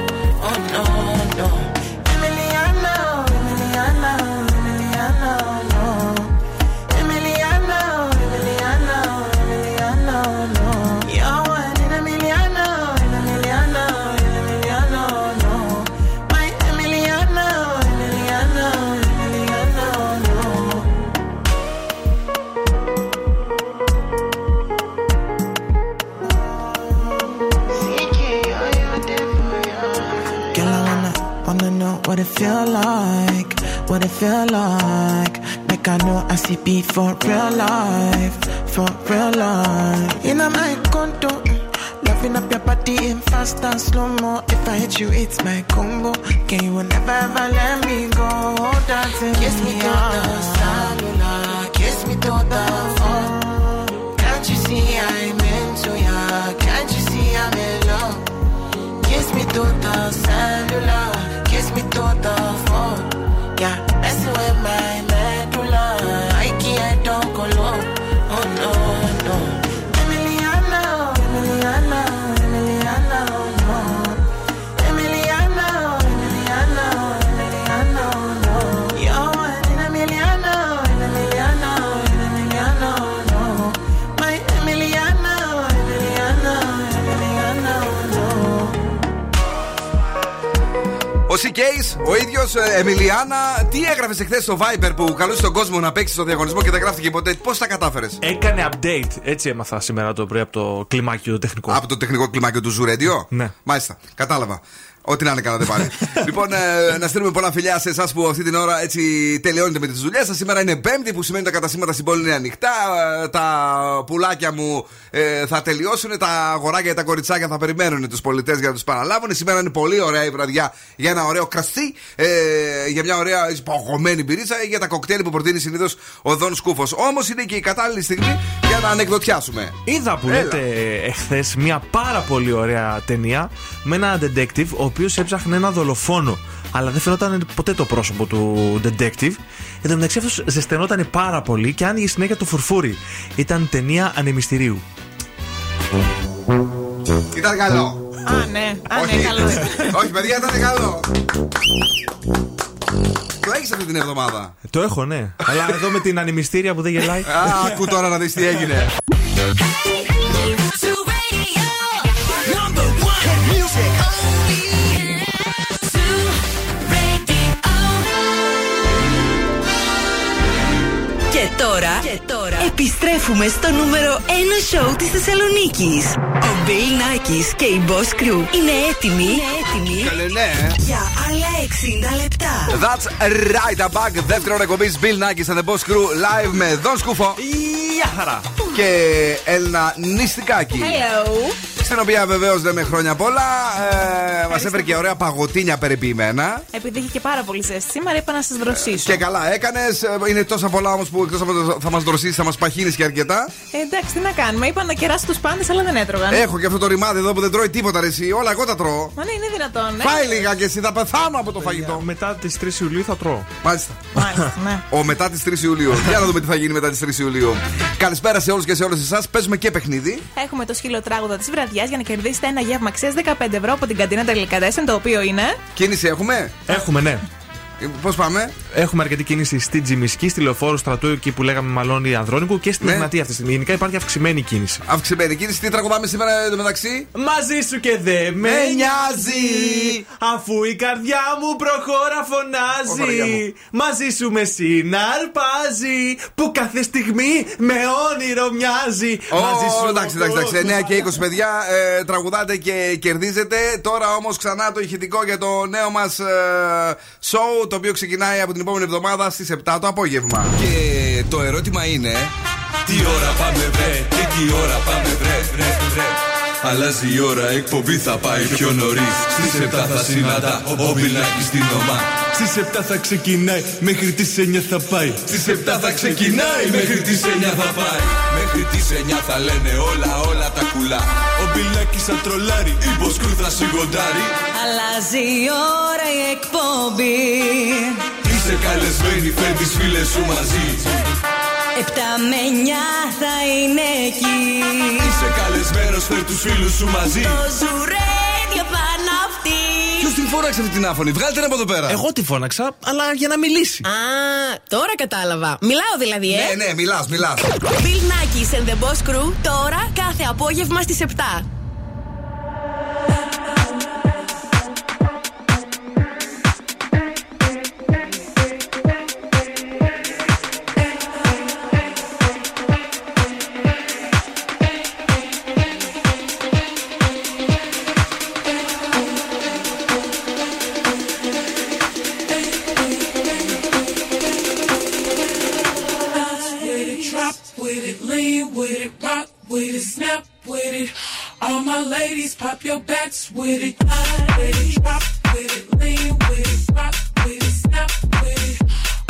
Oh no, no. Emiliano, Emiliano, Emiliano, no. Emiliano, Emiliano, Emiliano, no. You're one in a million, Emiliano, Emiliano, no. My Emiliano, Emiliano, Emiliano, no. What it feel like, what it feel like I know I see beat for real life. In a my condo, loving up your body in fast and slow-mo. If I hit you, it's my combo. Can you never ever let me go, oh, dancing. Kiss me through the cellular, kiss me through the phone. Can't you see I'm into ya, can't you see I'm in love? Kiss me through the cellular, kiss me through the phone, yeah. Messing with my medulla, I can't talk alone. Oh no, no. Emiliano, Emiliano, Emiliano, no. Emiliano, Emiliano, Emiliano, no. You're one in a million, in a million, in a million, no. My Emiliano, Emiliano, Emiliano, no. Ο CK's, ο ίδιος, Εμιλιάνα, τι έγραφες εχθές στο Viber που καλούσε τον κόσμο να παίξει στο διαγωνισμό και δεν γράφτηκε ποτέ? Πώς τα κατάφερες? Έκανε update, έτσι έμαθα σήμερα το πρωί από το κλιμάκιο το τεχνικό. Από το τεχνικό κλιμάκιο του Ζου Radio? Ναι. Μάλιστα, κατάλαβα. Ό,τι να είναι καλά δεν πάλι. Λοιπόν, να στείλουμε πολλά φιλιά σε εσάς που αυτή την ώρα έτσι τελειώνετε με τις δουλειές σας. Σήμερα είναι Πέμπτη, που σημαίνει τα καταστήματα στην πόλη είναι ανοιχτά. Τα πουλάκια μου θα τελειώσουν. Τα αγοράκια και τα κοριτσάκια θα περιμένουν τους πολιτές για να τους παραλάβουν. Σήμερα είναι πολύ ωραία η βραδιά για ένα ωραίο κρασί, για μια ωραία παγωμένη μπυρίτσα ή για τα κοκτέιλ που προτείνει συνήθως ο Ντον Σκούφο. Όμως είναι και η κατάλληλη στιγμή για να ανεκδοτιάσουμε. Είδα που λέτε εχθές μια πάρα πολύ ωραία ταινία με ένα detective, ο οποίος έψαχνε ένα δολοφόνο, αλλά δεν φαινόταν ποτέ το πρόσωπο του detective. Εν τω μεταξύ αυτός ζεσθενόταν πάρα πολύ και άνοιγε συνέχεια το φουρφούρι. Ήταν ταινία ανεμιστηρίου. Ήταν καλό. Α, ναι, όχι, καλό. Όχι, παιδιά, ήταν καλό. Το έχεις αυτή την εβδομάδα? Το έχω, ναι. Αλλά εδώ με την ανεμιστήρια που δεν γελάει. Α, ακού τώρα να δεις τι έγινε. Και τώρα επιστρέφουμε στο νούμερο 1 σοου της Θεσσαλονίκης. Ο Bill Nakis και η Boss Crew είναι έτοιμοι για άλλα 60 λεπτά. That's right, I'm back. Δεύτερο εκπομπής Bill Nakis and the Boss Crew live με Ντον Σκούφο και Έλληνα Νίστικακη. Hello. Στην οποία βεβαίως λέμε χρόνια πολλά. Μας έφερε και ωραία παγωτίνια περιποιημένα. Επειδή είχε και πάρα πολύ ζέστη σήμερα, είπα να σας δροσίσω. Και καλά έκανες. Είναι τόσα πολλά όμως που εκτός από το θα μας δροσίσεις, θα μας παχύνεις και αρκετά. Εντάξει, τι να κάνουμε. Είπα να κεράσω τους πάντες, αλλά δεν έτρωγαν. Έχω και αυτό το ρημάδι εδώ που δεν τρώει τίποτα, ρε εσύ. Όλα εγώ τα τρώω. Μα ναι, είναι δυνατόν, ναι. Φάει λίγα και εσύ, θα πεθάνω από το φαγητό. Μετά τις 3 Ιουλίου θα τρώω. Μάλιστα. Ναι. Ο μετά τις 3 Ιουλίου. Για να δούμε τι θα γίνει μετά τις 3 Ιουλίου. Καλησπέρα σε όλους και σε όλες εσάς. Παίζουμε και παιχνίδι. Έχουμε το σκύλο τράγουδα της βραδιάς για να κερδίσετε ένα γεύμα αξίας 15 ευρώ από την καντίνα Τελικά Τέσσερα, το οποίο είναι. Κίνηση έχουμε. Έχουμε, ναι. Πώς πάμε? Έχουμε αρκετή κίνηση στη Τζιμισκή, στη Λεωφόρου Στρατού, εκεί που λέγαμε Μαλώνη Ανδρώνικου, και στην Εγνατία αυτή τη στιγμή. Γενικά υπάρχει αυξημένη κίνηση. Αυξημένη κίνηση, τι τραγουδάμε σήμερα εντωμεταξύ? Μαζί σου και δε με νοιάζει, αφού η καρδιά μου προχώρα φωνάζει. Μαζί σου με συναρπάζει, που κάθε στιγμή με όνειρο μοιάζει. Εντάξει, εντάξει, 9 και 20 παιδιά, τραγουδάτε και κερδίζετε. Τώρα όμως ξανά το ηχητικό για το νέο μας show, το οποίο ξεκινάει από την επόμενη εβδομάδα στις 7 το απόγευμα. Και το ερώτημα είναι: τι ώρα πάμε βρε, και τι ώρα πάμε βρε, βρε, βρε. Αλλάζει η ώρα, εκπομπή θα πάει πιο νωρίς. Στις 7 θα συναντά ο Bill Nakis στην ομάδα. Στις 7 θα ξεκινάει, μέχρι τις 9 θα πάει. Στις 7 θα ξεκινάει, μέχρι τις 9 θα πάει. Μέχρι τις 9 θα λένε όλα, όλα τα κουλά. Ο Bill Nakis θα τρολάρει, η Boss Crew θα σιγοντάρει. Αλλάζει η ώρα η εκπομπή. Είσαι καλεσμένη, φέρνεις φίλες σου μαζί. 7 με 9 θα είναι εκεί. Είσαι καλεσμένος, φέρ τους φίλους σου μαζί. Το ζουρέντιο πάνω αυτή. Ποιος την φώναξε αυτή την άφωνη? Βγάλτε από εδώ πέρα. Εγώ τη φώναξα, αλλά για να μιλήσει. Α, τώρα κατάλαβα. Μιλάω δηλαδή, Ναι, ναι, μιλάς. Bill Nakis and the Boss Crew, τώρα κάθε απόγευμα στις 7. With it, snap with it, all my ladies pop your backs with it, slide with it, drop with it, lean with it, rock with it, snap with it,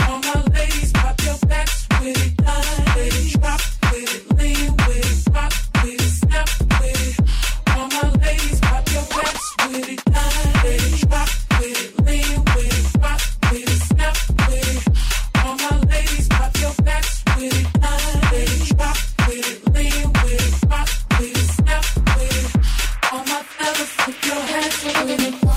all my ladies pop your backs with it, slide with it, drop with it, lean with it, rock with it, snap with it, all my ladies pop your backs with it, slide with it, drop with it, lean with it, rock with it, snap with it, all my ladies pop your backs with it, slide with it, drop with it, lean with it. All my fellas, put your hands up in the air.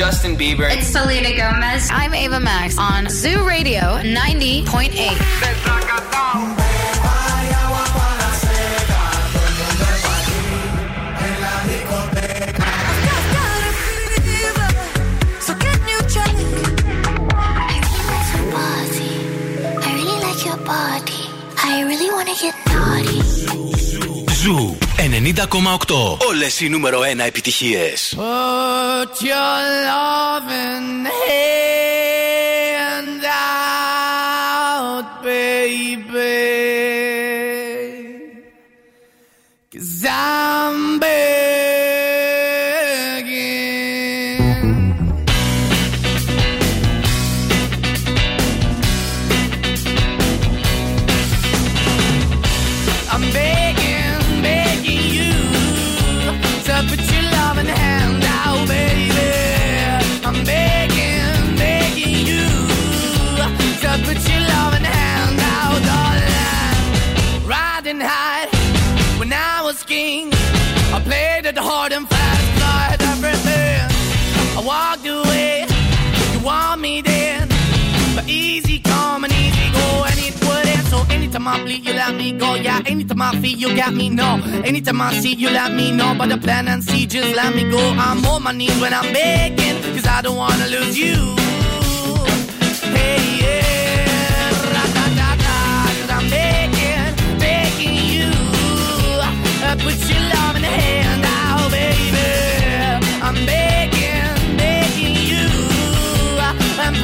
Justin Bieber. It's Selena Gomez. I'm Ava Max on Zoo Radio 90.8. Ζου 90,8. Όλες οι νούμερο 1 επιτυχίες. Put your loving hand out, baby, 'cause I'm anytime I bleed, you let me go. Yeah, anytime I feel, you got me. No, anytime I see, you let me know. But the plan and see, just let me go. I'm on my knees when I'm begging, 'cause I don't wanna lose you. Hey, yeah, ra-da-da-da. 'Cause I'm begging, begging you. Put your love in the hand out, baby. I'm begging, begging you.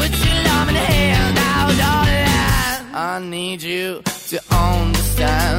Put your love in the hand out, darling. I need you to understand,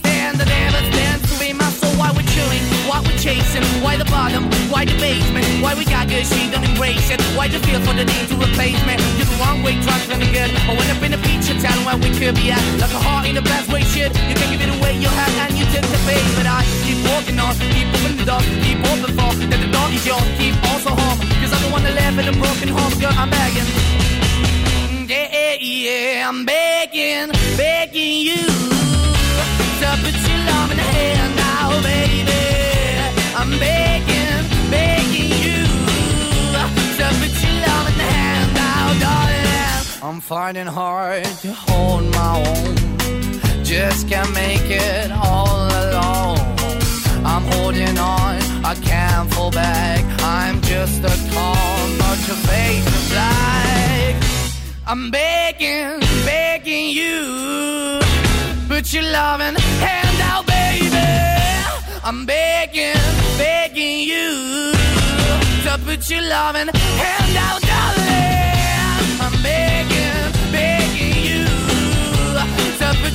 stand, that never stands to be my soul. Why we're chewing, why we're chasing, why the bottom, why the basement, why we got good, she don't embrace it, why the feel for the need to replace me. You're the wrong way, trying to be good, I went up in a feature town where we could be at, like a heart in the best way, shit, you can give it away, you have and you take the bait, but I keep walking on, keep open the door, keep open for, that the dog is yours, keep also home, 'cause I don't wanna live in a broken home, girl, I'm begging, yeah, yeah, yeah, I'm begging, begging you, to put your love in the hand now, baby, I'm begging, begging you, to put your love in the hand now, darling. I'm finding hard to hold my own, just can't make it all alone. I'm holding on, I can't fall back, I'm just a call, not your face is black. I'm begging, begging you, put your loving hand out, baby. I'm begging, begging you, to put your loving hand out, darling. I'm begging, begging you, to put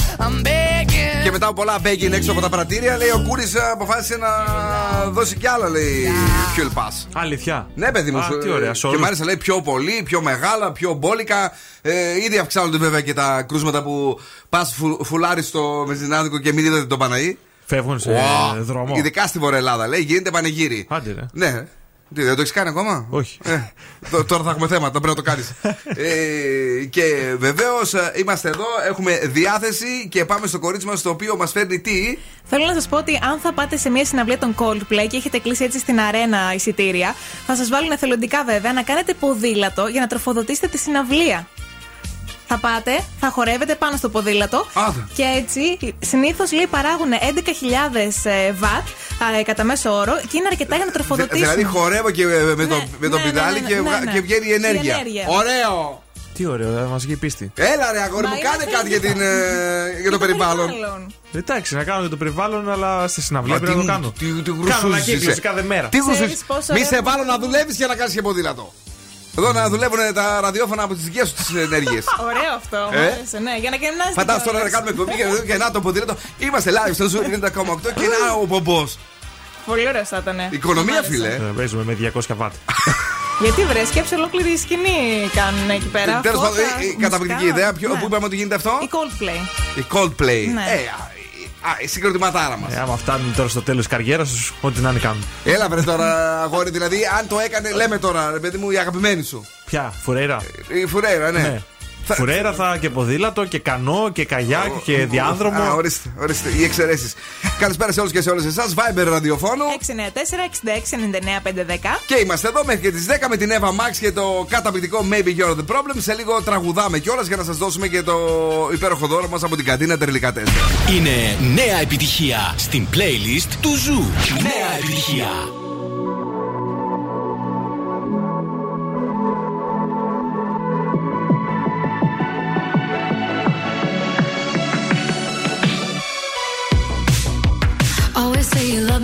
I'm begging. Και μετά από πολλά begging έξω από τα πρατήρια, λέει, ο Κούρης αποφάσισε να δώσει κι άλλα, λέει, fuel pass. Αλήθεια. Ναι, παιδί μου. Τι ωραία, και μ' άρεσε, λέει, πιο πολύ, πιο μεγάλα, πιο μπόλικα. Ήδη αυξάνονται βέβαια και τα κρούσματα που πας φουλάρεις στο Μεζινάδικο και μην είδατε τον Παναή. Φεύγουν σε δρόμο. Ειδικά στη Βορρά Ελλάδα, λέει, γίνεται πανηγύρι. Άντε, ναι. Ναι. Τι, δεν το έχεις κάνει ακόμα? Όχι. Τώρα θα έχουμε θέματα, πρέπει να το κάνεις. Και βεβαίως είμαστε εδώ, έχουμε διάθεση και πάμε στο κορίτσι μας, το οποίο μας φέρνει τι. Θέλω να σας πω ότι αν θα πάτε σε μια συναυλία των Coldplay και έχετε κλείσει έτσι στην αρένα εισιτήρια, θα σας βάλουν εθελοντικά βέβαια να κάνετε ποδήλατο για να τροφοδοτήσετε τη συναυλία. Θα πάτε, θα χορεύετε πάνω στο ποδήλατο. Άδε. Και έτσι συνήθως, λέει, παράγουν 11.000 βατ κατά μέσο όρο και είναι αρκετά για να τροφοδοτήσουν. Δηλαδή χορεύω και με το πιδάλι και βγαίνει η ενέργεια. Ωραίο! Τι ωραίο, θα μας βγει πίστη. Έλα ρε αγόρι μου, κάνε κάτι για το περιβάλλον. Εντάξει, να κάνω για το περιβάλλον, αλλά στη συναυλία πρέπει να το κάνω. Κάνω ανακύκλωση κάθε μέρα. Μη σε βάλω να δουλεύεις και να κάνεις και ποδήλατο. Εδώ να δουλεύουν τα ραδιόφωνα από τις δικές τους ενέργειες. Ωραίο αυτό. Ναι, για να κερνάζει. Φαντάζομαι τώρα να κάνουμε εκπομπή και να το αποδείλω. Είμαστε live στο Ζου 90,8 και να ο Μπομπός. Πολύ ωραία θα ήταν. Οικονομία, φίλε. Παίζουμε με 200 βατ. Γιατί βρε, σκέψε ολόκληρη σκηνή κάνουν εκεί πέρα. Τέλος πάντων, καταπληκτική ιδέα. Πού είπαμε ότι γίνεται αυτό? Η Coldplay. Η Coldplay. Η συγκροτηματάρα μας. Άμα φτάνουν τώρα στο τέλος της καριέρας τους, ό,τι να είναι κάνουν. Έλα βρε τώρα, αγόρι, δηλαδή, αν το έκανε, λέμε τώρα, ρε παιδί μου, η αγαπημένη σου. Ποια, Φουρέιρα. Η Φουρέιρα, ναι. Φουρέιρα θα και ποδήλατο και κανό και καγιάκ και διάδρομο. Α, ορίστε, ορίστε, οι εξαιρέσεις. Καλησπέρα σε όλους και σε όλες εσάς. Viber ραδιοφώνου 694-6699-510. Και είμαστε εδώ μέχρι και τις 10 με την Ava Max και το καταπληκτικό Maybe You're the Problem. Σε λίγο τραγουδάμε κιόλας για να σας δώσουμε και το υπέροχο δώρο μας από την καντίνα Τερλικά 4. Είναι νέα επιτυχία στην playlist του Ζου. Νέα επιτυχία. Say you love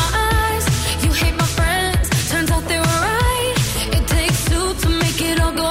my eyes. You hate my friends, turns out they were right. It takes two to make it all go.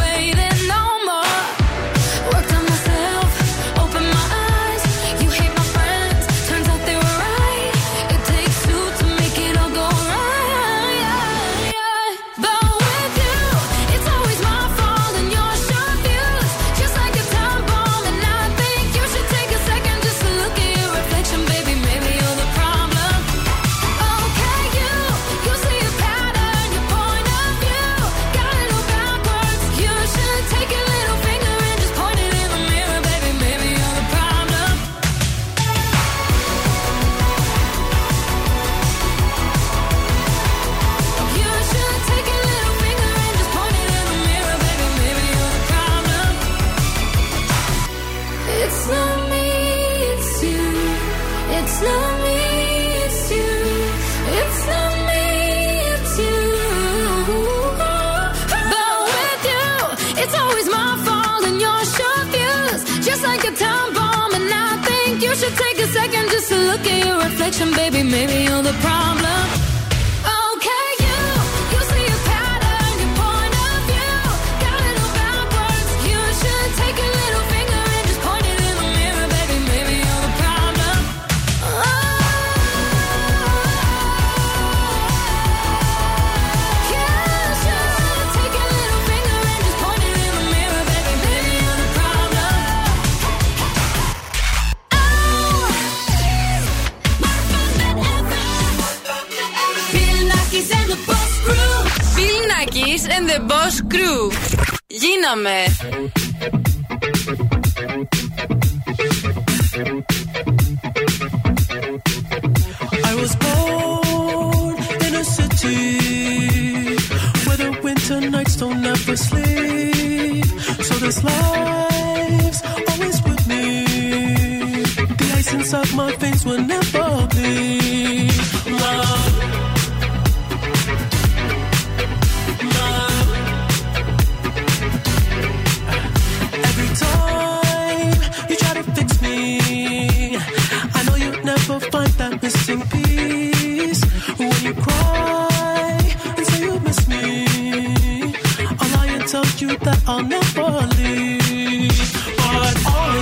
waiting no more. Worked on myself, opened my eyes. You hate my friends, turns out they were right. It takes two to make it all go right. Yeah, yeah. But with you, it's always my fault and you're short fused, just like a time bomb. And I think you should take a second just to look at your reflection. Baby, maybe you're the problem. Okay, you see a pattern, your point of view got it all backwards. You should take your little finger and just point it in the mirror. Baby, maybe you're the problem. You should take your little finger and just point it in the mirror. Baby, maybe you're the problem. It's not me, it's you. It's not me, it's you. It's not me, it's you. But with you, it's always my fault and you're short fused, just like a time bomb. And I think you should take a second just to look at your reflection, baby. Maybe you're the problem. Okay, you see a pattern, your point of view got it all backwards. You should take a little finger and just point it in the mirror, baby. Maybe you're the problem. Bill Nakis and the Boss Crew. Bill Nakis and the Boss Crew. Γίναμε. I was born in a city where the winter nights don't ever sleep. So this life's always with me. The ice inside my veins will never bleed. Love, love. Every time you try to fix me, I know you'll never find that missing piece. When you cry and say you miss me, I'll lie and tell you that I'll never leave. But always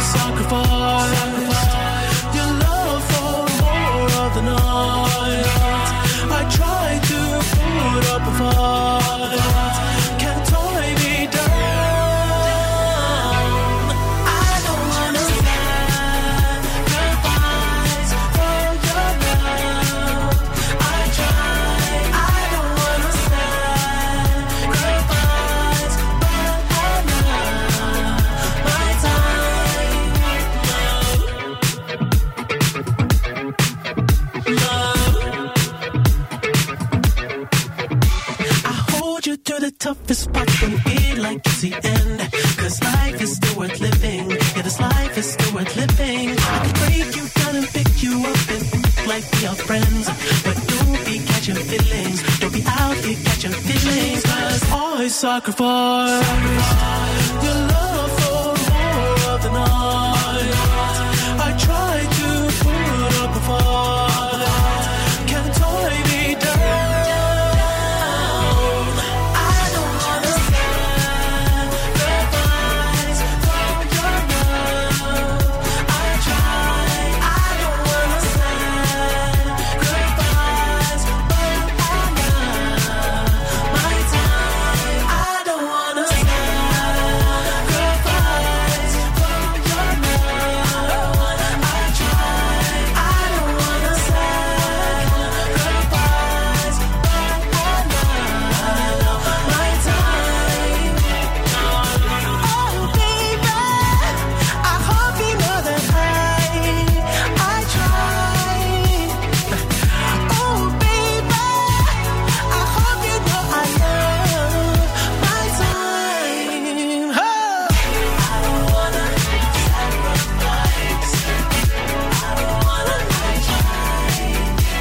sacrifice your love for more of the night. I try to put up a fight, can't tie me down. I don't wanna stand the lies from your mouth. I try, I don't wanna stand the lies from your mouth. My time, I don't wanna stand the lies from your mouth. I try, I don't wanna stand the lies from your mouth. My time.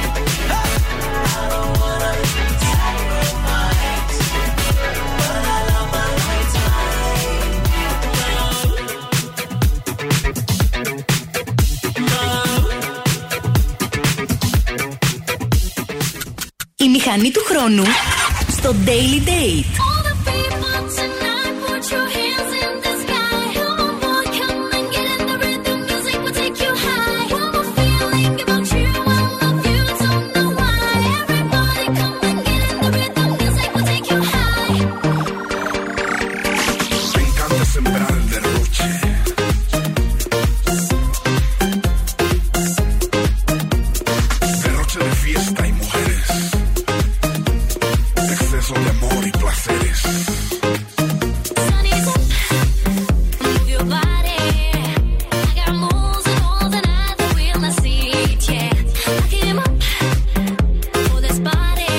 Oh baby, I hope you know that I try. Oh baby, I hope you know I love my time. I don't wanna sacrifice. I don't wanna try. I don't wanna sacrifice, but I love my time. Η μηχανή του χρόνου στο Daily Date. All the people tonight, put your hands in the sky. Come on, boy, come and get in the rhythm. Music will take you high. One more feeling about you, I love you, don't know why. Everybody, come and get in the rhythm. Music will take you high. Me encanta sembrar de noche. De noche de fiesta y mujeres. Exceso de amor y placeres. Sun is up, move your body. I got moves and holes and I will not see it yet. Lock him up for this body.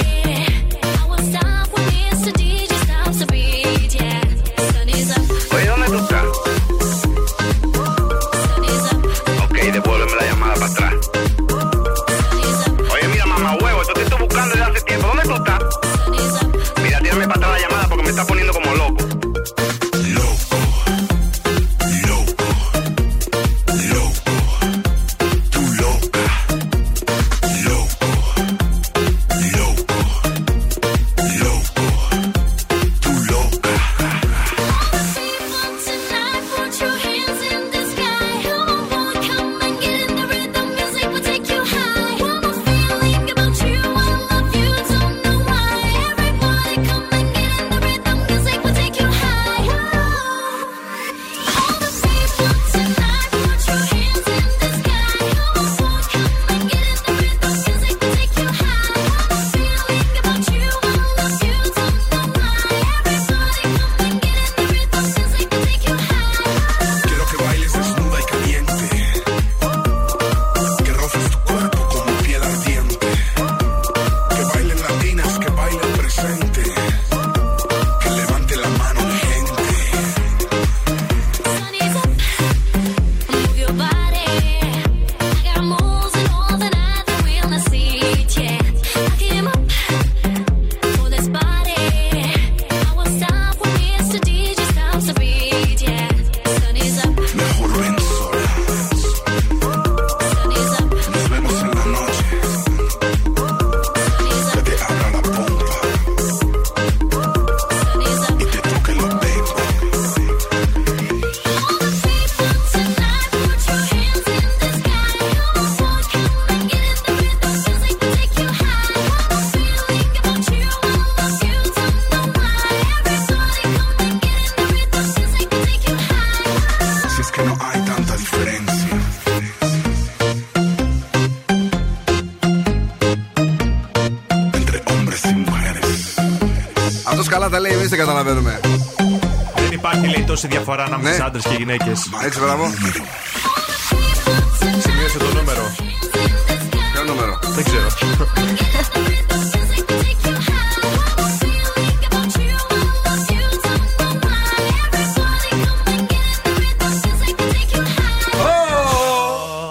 I will stop when Mr. DJ stops the beat, yeah. Sun is up, Oye, ¿dónde tú estás? sun is up, Ok, devuélveme la llamada para atrás. sun is up, Oye, mira, mamá huevo, yo te estoy buscando desde hace tiempo. ¿Dónde tú estás? sun is up. Mira, tírame para atrás la llamada porque me está poniendo como loco. Loco, loco, loco. Tú loca. Loco, loco, loco. Tú loca. Tonight, put your hands in the sky. Come on, boy, come and get in the rhythm. Music will take you high. One more feeling about you, I love you, don't know why. Everybody, come and get in the rhythm. Music will take you high. All the people tonight, put your hands in the sky. Come on, boy, come and get in the rhythm. Music will take you high. One more feeling about you, I love you, don't know why. Everybody, come and get in the rhythm. Music will take you high. Quiero que bailes desnuda y caliente. Que roces tu cuerpo como piel ardiente. Que bailen latinas, que bailen presente. Que levante la mano mi gente. Sun is up, move your body. I got moves and all the night that will not see it yet. Lock him up for this body. I will stop when Mr. DJ stops the beat, yeah. Sun is up, Mejor ven sola. sun is up, Nos vemos en la noche. Que te abra la pompa. Y te toque los pechos. tonight, put your hands in the sky. Come on, boy, come and get in the rhythm. Music will take you high. One more feeling about you, I love you, don't know why. Everybody, come and get in the rhythm. Music will take you high. Si es que no hay tanta diferencia. Entre hombres y mujeres. Αυτός καλά τα λέει, εμείς δεν καταλαβαίνουμε. Δεν υπάρχει λέει τόση διαφορά ανάμεσα σε Ναι. άντρες και γυναίκες. Έτσι, μπράβο. Σημείωσε το νούμερο. Ποιο νούμερο. Δεν ξέρω.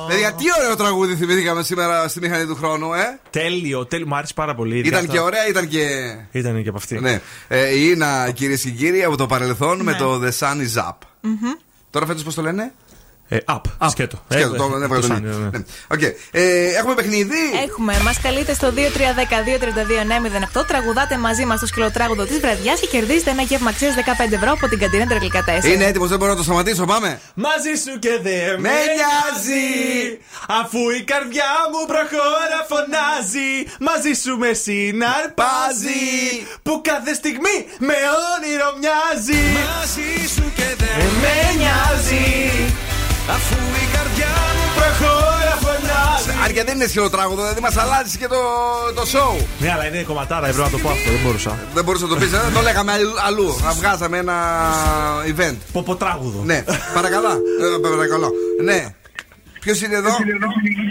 Παιδιά, τι ωραίο Ωραίο τραγούδι θυμηθήκαμε σήμερα στη Μηχανή του Χρόνου, ε. Τέλειο, τέλειο. Μου άρεσε πάρα πολύ. Ήταν και ωραία, ήταν και. Ήταν και από αυτή. Ναι. Η Ίνα, κυρίες και κύριοι, από το παρελθόν με το The Sun is Up. Τώρα φέτος πώς το λένε? Up. Σκέτο. Έχουμε παιχνίδι. Έχουμε. Μας καλείτε στο 2310-232-908. Τραγουδάτε μαζί μας το σκυλοτράγουδο της βραδιάς και κερδίζετε ένα γεύμα αξίας 15 ευρώ από την Καντινέντρα Γλυκά 4. Είναι έτοιμος, δεν μπορώ να το σταματήσω. Πάμε. Μαζί σου και δεν με νοιάζει, αφού η καρδιά μου προχώρα φωνάζει. Μαζί σου με συναρπάζει, που κάθε στιγμή με όνειρο μοιάζει. Μαζί σου και δεν με νοιάζει, αφού η καρδιά μου προχώρα φωνάζει. Αν και δεν είναι σκυλοτράγουδο, δηλαδή μας αλλάζει και το show. Ναι, αλλά είναι κομματάρα, ευρώ να το πω αυτό, δεν μπορούσα να το πεις, δεν το λέγαμε αλλού. Να βγάζαμε ένα event. Ποποτράγουδο. Ναι, παρακαλώ. Ναι, ποιος είναι εδώ?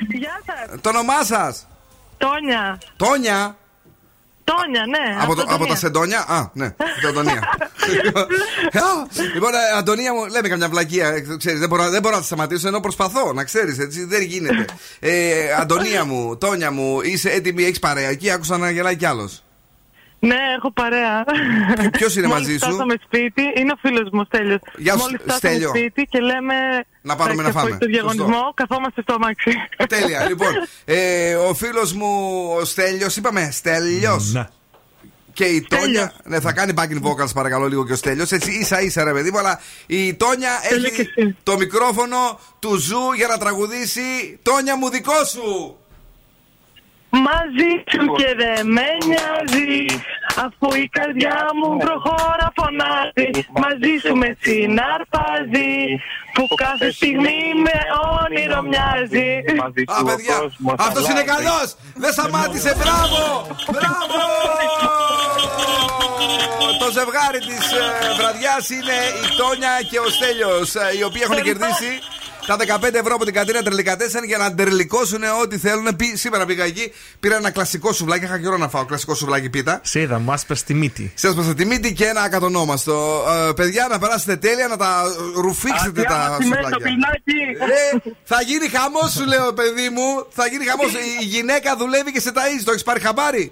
Γεια σας. Το όνομά σας? Τόνια. Τόνια? Τόνια, ναι. Από τα Σεντόνια. Α, ναι, από την Αντωνία. Λοιπόν, Αντωνία μου, λέμε καμιά βλακεία. Δεν μπορώ να τη σταματήσω, ενώ προσπαθώ, να ξέρεις, έτσι. Δεν γίνεται. Αντωνία μου, Τόνια μου, είσαι έτοιμη, έχεις παρέα? Εκεί άκουσα να γελάει κι άλλος. Ναι, έχω παρέα. Ποιος είναι μαζί σου? Μόλις φτάσαμε σπίτι, είναι ο φίλος μου, Στέλιος. Μόλις φτάσαμε σπίτι και λέμε να πάρουμε να φάμε. Το διαγωνισμό, καθόμαστε στο αμάξι. Τέλεια, λοιπόν. Ο φίλος μου, ο Στέλιος, είπαμε Στέλιος. Ναι. Και η Τόνια. Ναι, θα κάνει backing vocals, παρακαλώ, λίγο και ο Στέλιος. Έτσι, ίσα-ίσα, ρε παιδί μου. Αλλά η Τόνια έχει το μικρόφωνο του Ζου για να τραγουδήσει. Τόνια μου, δικό σου. Μαζί σου και δεν με νοιάζει, αφού η καρδιά μου προχώρα φωνάζει. Μαζί σου με συναρπάζει, που κάθε στιγμή με όνειρο μοιάζει. Α, παιδιά, αυτός είναι καλός! Δεν σταμάτησε, μπράβο! Μπράβο! Το ζευγάρι της βραδιάς είναι η Τόνια και ο Στέλιος, οι οποίοι έχουν κερδίσει τα 15 ευρώ από την Κατρίνα Τερλικατέσσερα για να τερλικώσουν ό,τι θέλουν. Σήμερα πήγα εκεί, πήρα ένα κλασικό σουβλάκι. Είχα καιρό να φάω κλασικό σουβλάκι πίτα. Σε είδα, μου άσπασε τη μύτη. Σε άσπασε τη μύτη και ένα ακατονόμαστο. Παιδιά, να περάσετε τέλεια, να τα ρουφίξετε τα σουβλάκια. Θα γίνει χαμός, σου λέω, παιδί μου. Θα γίνει χαμός. Η γυναίκα δουλεύει και σε ταΐζει. Το έχεις πάρει χαμπάρι?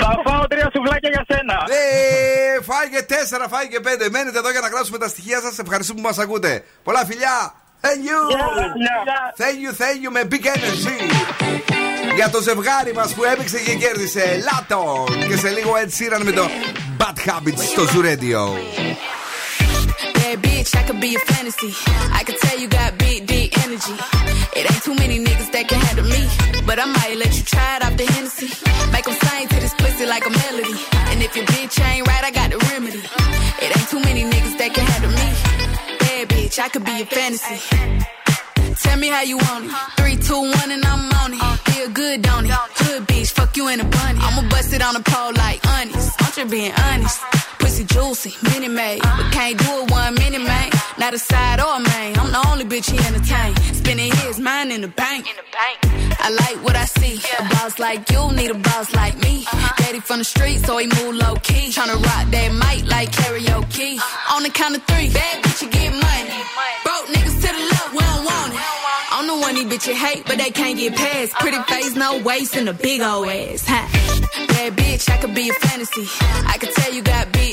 Θα φάω 3 σουβλάκια για σένα. Φάγε 4, φάγε 5. Μένετε εδώ για να γράψουμε τα στοιχεία σας. Ευχαριστούμε που μας ακούτε. Πολλά φιλιά. Thank you με big energy για το ζευγάρι μας που έπαιξε και κέρδισε. Λάτο και σε λίγο Ed Sheeran με το Bad Habits στο Zoo Radio. Bitch, I could be a fantasy. I could tell you got big, deep energy. It ain't too many niggas that can handle me, but I might let you try it off the Hennessy. Make them sing to this pussy like a melody, and if your bitch ain't right, I got the remedy. It ain't too many niggas that can handle me. Bitch, I could be a fantasy. Tell me how you want it. 3, 2, 1, and I'm on it. Feel good, don't it? Hood bitch, fuck you in a bunny. I'ma bust it on the pole like honest. I'm just being honest. Pussy juicy, mini made, but can't do it one minute, man. Not a side or a main. I'm the only bitch he entertain. Spending his mind in the bank. I like what I see. A boss like you need a boss like me. Daddy from the street, so he move low key. Tryna rock that mic like karaoke. On the count of 3, bad bitch you get money. Broke niggas to the left, we don't want it. I'm the one these bitches hate, but they can't get past. Pretty face, no waist, and a big old ass. Huh? Bad bitch, I could be a fantasy. I could tell you got big,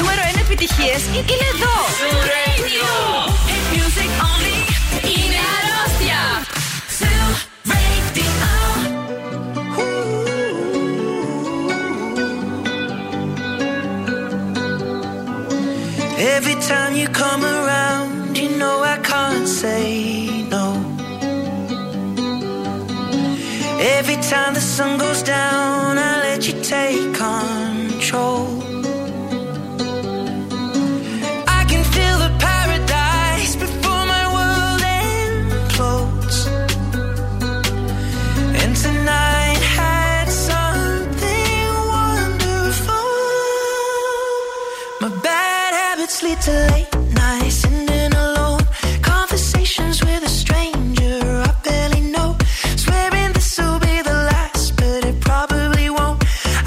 Νούμερο 1 επιτυχίες είναι εδώ. Είναι αρρώστια. Every time you come around, you know I can't say no. Every time the sun goes down, I let you take control. To late nights and alone conversations with a stranger I barely know, swearing this will be the last, but it probably won't.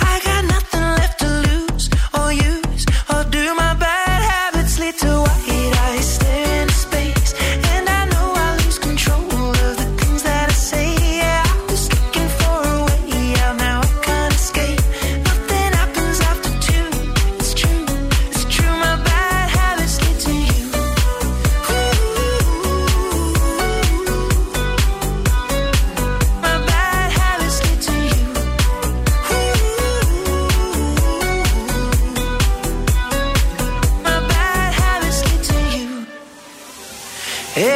I got nothing left to lose or use, or do my bad habits lead to white eyes staring into space? And I know I lose control of the things that I say. Yeah, I was looking for a way out, now I can't escape. Nothing happens after 2. It's true, it's true. My bad.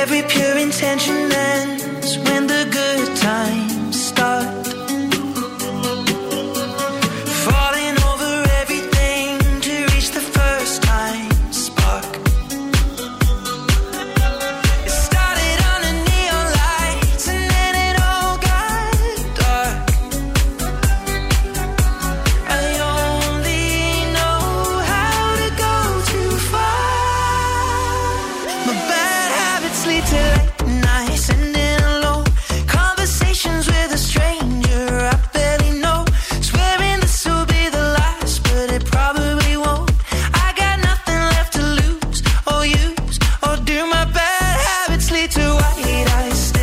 Every pure intention ends when the good times start. Falling over everything to reach the first time spark. It started under neon lights and then it all got dark. I only know how to go too far. My bad habits lead to late nights and in alone conversations with a stranger I barely know, swearing this will be the last, but it probably won't. I got nothing left to lose or use, or do my bad habits lead to white eyes staring into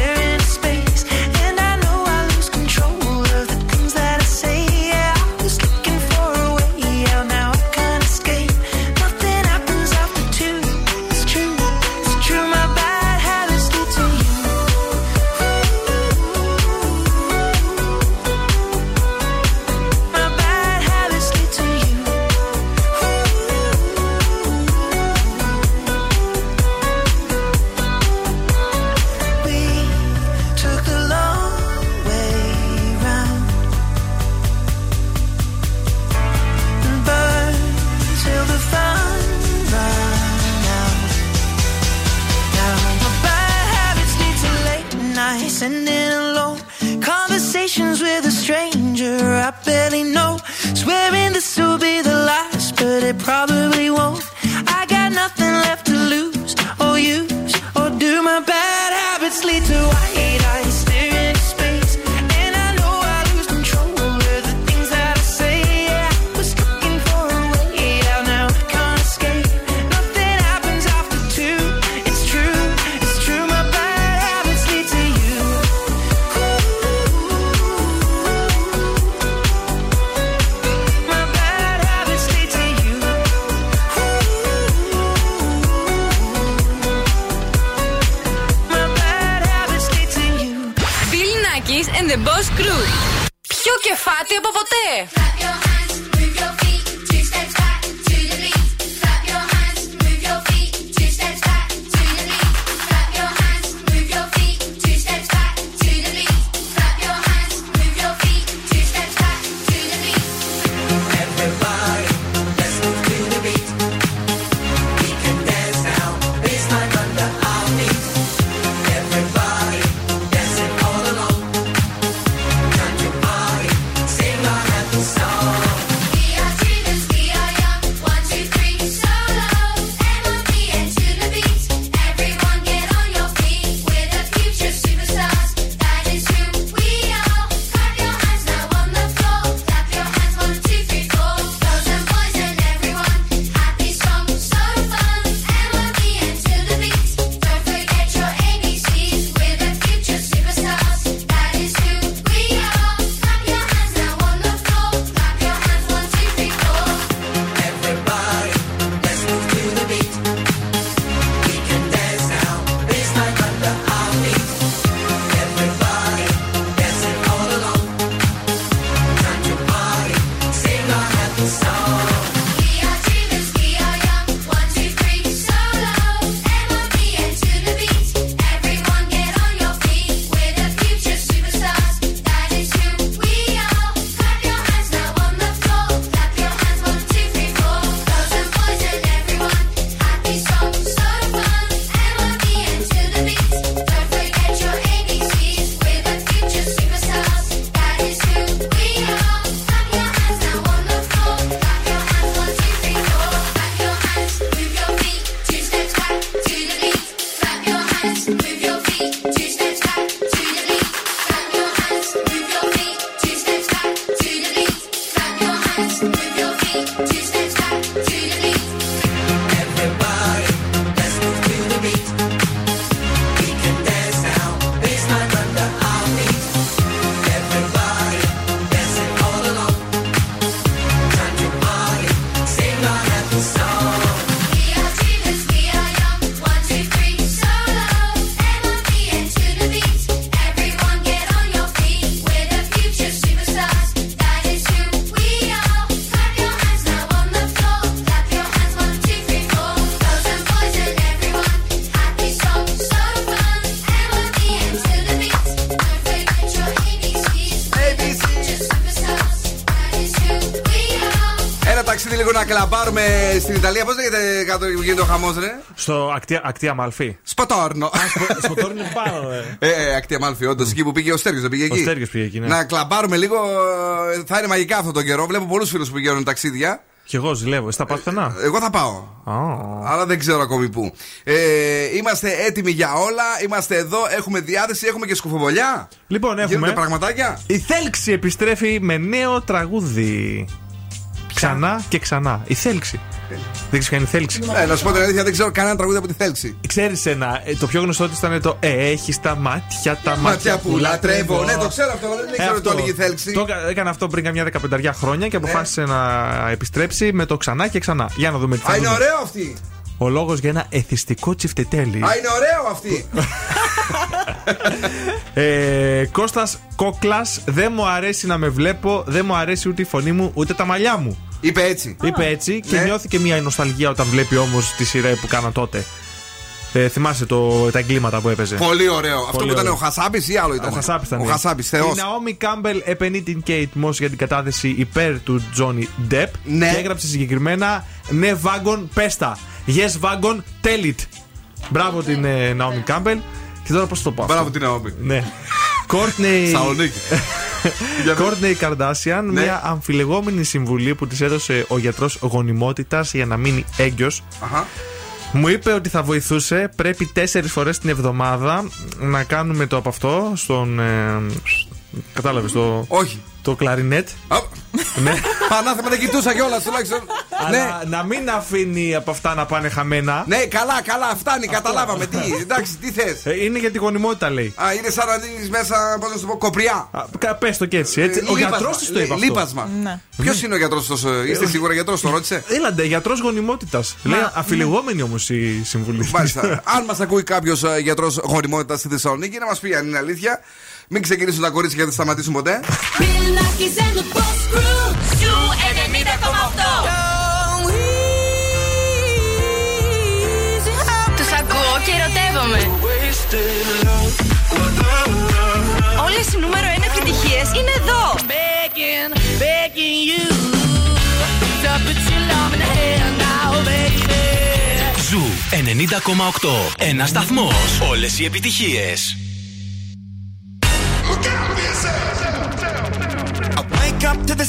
space? And I know I lose control of the things that I say. Yeah, I was looking for a way out, now I can't escape. Nothing happens after 2. It's true, it's true. My and in alone conversations with a stranger I barely know, swearing this will be the last, but it probably won't. I got nothing left to lose or use, or do my bad habits lead to white eyes staring into space? And I know I lose control of the things that I say. Yeah, I was looking for a way out, now I can't escape. Nothing happens after 2. It's true, it's true. My bad habits lead to you. My bad habits lead to you. My bad habits lead to you. Bill Nakis and the Boss Crew. Πιο κεφάτι από ποτέ. Clap your hands, move your feet, 2 steps back to the beat. Clap your hands, move your feet, 2 steps back to the beat. Clap your hands, move your feet, 2 steps back to the beat. Clap your hands, move your feet, 2 steps back to the beat. Everybody, let's move to the beat. We can dance now, bass line under our feet. έρθει λίγο να κλαμπάρουμε στην Ιταλία. Πώς λέγεται κάτω που γίνεται ο χαμός, ρε? Στο Ακτία Μαλφή. Σποτόρνο. Σποτόρνο είναι πάνω, Ακτία Μαλφή, όντως. Εκεί που πήγε ο Στέργιος, δεν πήγε εκεί? Ο Στέργιος πήγε εκεί, ναι. Να κλαμπάρουμε λίγο. Θα είναι μαγικά αυτό τον καιρό. Βλέπω πολλούς φίλους που πηγαίνουν ταξίδια. Και εγώ ζηλεύω. Εσύ θα πας πουθενά? Εγώ θα πάω. Αλλά δεν ξέρω ακόμη πού. Είμαστε έτοιμοι για όλα. Είμαστε εδώ. Έχουμε διάθεση. Έχουμε και σκουφοβολιά. Λοιπόν, έχουμε. Γίνονται πραγματάκια. Η Θέλξη επιστρέφει με νέο τραγούδι. Ξανά και ξανά. Η Θέλξη. Δεν ξέρω αν είναι η Θέλξη. Να σου πω την αλήθεια, δεν ξέρω κανένα τραγούδι από τη Θέλξη. Ξέρεις ένα. Το πιο γνωστό τη ήταν το «Έχεις τα μάτια, τα μάτια που λατρεύω». Ναι, το ξέρω αυτό, αλλά δεν ξέρω το η Θέλξη. Το έκανε αυτό πριν καμιά 15 χρόνια και αποφάσισε να επιστρέψει με το «Ξανά και ξανά». Για να δούμε τι θα. Α, είναι ωραίο αυτή. Ο λόγος για ένα εθιστικό τσιφτετέλι. Α, είναι ωραίο αυτή. Κώστας Κόκλας, δεν μου αρέσει να με βλέπω, δεν μου αρέσει ούτε η φωνή μου, ούτε τα μαλλιά μου. Είπε έτσι. Είπε έτσι και νιώθει και μια νοσταλγία όταν βλέπει όμως τη σειρά που κάνα τότε. Θυμάσαι τα εγκλήματα που έπαιζε. Πολύ ωραίο. Αυτό που ήταν ο Χασάπης ή άλλο ήταν? Ο Χασάπης, θεός. Η Ναόμι Κάμπελ επενεί την Κέιτ Μός για την κατάθεση υπέρ του Τζόνι Ντεπ και έγραψε συγκεκριμένα «Ναι, Βάγκον, πέστα. Yes, Βάγκον, tell it». Μπράβο την Ναόμι Κάμπελ. Και τώρα πώς το πάω? Μπράβο την Ναόμι. Ναι. Κόρτνεϊ Καρδάσιαν, μια αμφιλεγόμενη συμβουλή που της έδωσε ο γιατρός γονιμότητας για να μείνει έγκυος. Μου είπε ότι θα βοηθούσε. Πρέπει 4 φορές την εβδομάδα να κάνουμε το από αυτό. Στον. Κατάλαβες το. Όχι. Το κλαρινέτ. Πανάθεμα, δεν κοιτούσα κιόλας τουλάχιστον. Αλλά να μην αφήνει από αυτά να πάνε χαμένα. Ναι, καλά, καλά, φτάνει, καταλάβαμε. Τι, εντάξει, τι θες? Είναι για τη γονιμότητα, λέει. Α, είναι σαν να δίνεις μέσα, πώς να σου πω, κοπριά. Πες το κι έτσι. Ο γιατρός της το είπε αυτό. Λίπασμα. Ποιος είναι ο γιατρός τόσο? Είστε σίγουρα γιατρός, το ρώτησε? Έλαντε, γιατρός γονιμότητας. Λέει, αφιλεγόμενη όμως η συμβουλή. Μάλιστα. Αν μας ακούει κάποιος γιατρός γονιμότητας στη Θεσσαλονίκη, να μας πει αν είναι αλήθεια. Μην ξεκινήσουν τα κορίτσια γιατί θα σταματήσουν ποτέ. Bill Nakis and the Boss Crew. Ζου 90,8. Τους ακούω και ερωτεύομαι. Όλες οι νούμερο 1 επιτυχίες είναι εδώ. Begging you to put your love in the hand now, baby. Ζου 90,8. Ένας σταθμός. Όλες οι επιτυχίες. I wake up to the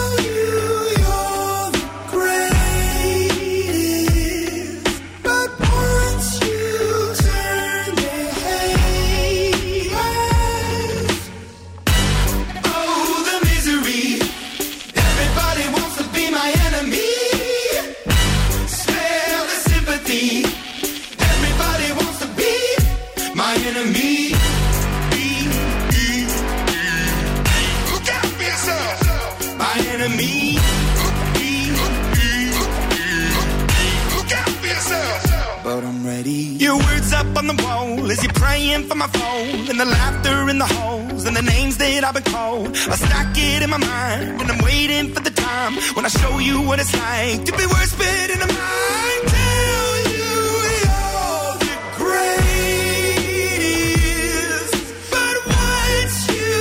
Tell you you're the greatest, but once you turn they hate us. Oh, the misery. Everybody wants to be my enemy. Spare the sympathy. Everybody wants to be my enemy. Look out for yourself. My enemy. Look out for yourself. But I'm ready. Your words up on the wall as you're praying for my phone. And the laughter in the halls and the names that I've been called. I stack it in my mind when I'm waiting for the time when I show you what it's like to be worse fit in the mind. Tell you you're the greatest, but once you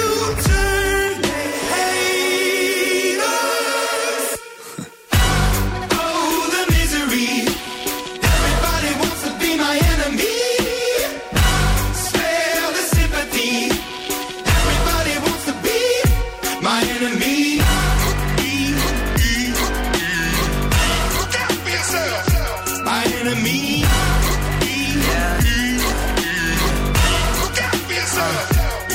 turn they hate us. Oh, the misery. Everybody wants to be my enemy. Spare the sympathy. Everybody wants to be my enemy. My enemy. Look out for yourself.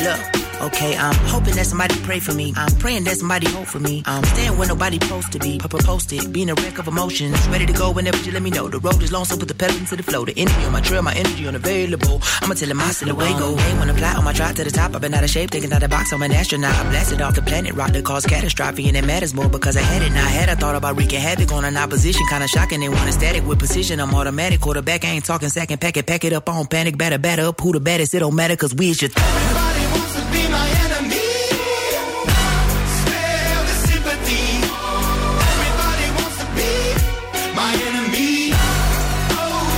Look. Okay, I'm hoping that somebody pray for me. I'm praying that somebody hope for me. I'm staying where nobody supposed to be. Posted, being a wreck of emotions. Ready to go whenever you let me know. The road is long, so put the pedal into the flow. The energy on my trail, my energy unavailable. I'ma tell it my silhouette go. Hey, when I fly on my drive to the top, I've been out of shape, taking out the box, I'm an astronaut. I blasted off the planet, rock that caused catastrophe, and it matters more because I had it. Now I had, I thought about wreaking havoc on an opposition. Kinda shocking, they want a static with precision. I'm automatic, quarterback, I ain't talking second packet. Pack it up, on panic, batter up. Who the baddest? It don't matter, cause we is your everybody wants to be my enemy. Spare the sympathy. Everybody wants to be my enemy. Oh.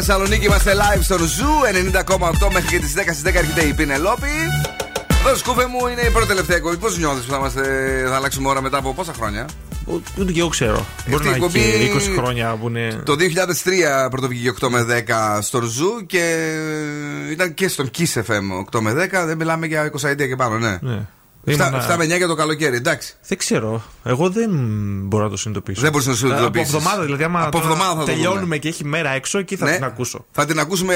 Θεσσαλονίκη, είμαστε live στο Ζου 90,8 μέχρι και τις 10. Στις 10 έρχεται η Πηνελόπη. Ντον Σκούφο μου, είναι η πρώτη τελευταία εκπομπή. Πώς νιώθεις που θα αλλάξουμε ώρα μετά από πόσα χρόνια? Ούτε και εγώ ξέρω. Μπορεί να είναι και 20 χρόνια που είναι. Το 2003 πρωτοβγήκε 8 με 10 στο Ζου και ήταν και στον Kiss FM 8 με 10. Δεν μιλάμε για 20 αιτία και πάνω, ναι. 7 με 9 για το καλοκαίρι, εντάξει. Δεν ξέρω. Εγώ δεν μπορώ να το συνειδητοποιήσω. Δεν μπορείς να το συνειδητοποιήσεις. Από εβδομάδα, δηλαδή, άμα θα τελειώνουμε δούμε. Και έχει μέρα έξω, εκεί θα την ακούσω. Θα την ακούσουμε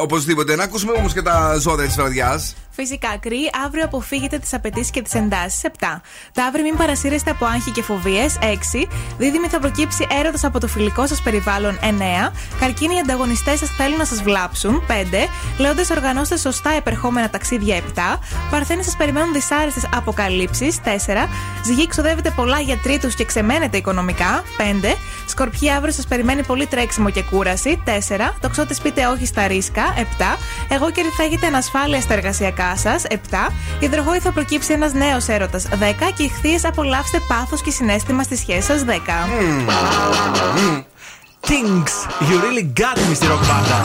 οπωσδήποτε. Να ακούσουμε όμως και τα ζώδια της βραδιάς. Φυσικά, Κριή, αύριο αποφύγετε τις απαιτήσεις και τις εντάσεις. 7. Ταύροι, μην παρασύρεστε από άγχη και φοβίες. 6. Δίδυμοι, θα προκύψει έρωτας από το φιλικό σας περιβάλλον. 9. Καρκίνοι, οι ανταγωνιστές σας θέλουν να σας βλάψουν. 5. Λέοντες, οργανώστε σωστά επερχόμενα ταξίδια. 7. Παρθένοι, σας περιμένουν δυσάρεστες Αποκαλύψεις. 4. Ζυγή, ξοδεύετε πολλά για τρίτους και ξεμένετε οικονομικά. 5. Σκορπιοί, αύριο σας περιμένει πολύ τρέξιμο και κούραση. 4. Τοξότες, πείτε όχι στα ρίσκα. 7. Αιγόκεροι, θα έχετε ανασφάλεια στα εργασιακά σας. 7. Υδροχόοι, θα προκύψει ένας νέος έρωτας. 10. Και ηχθείες, απολαύστε πάθος και συναίσθημα στη σχέση σας. 10. Things you really got me στη ροκμπάντα.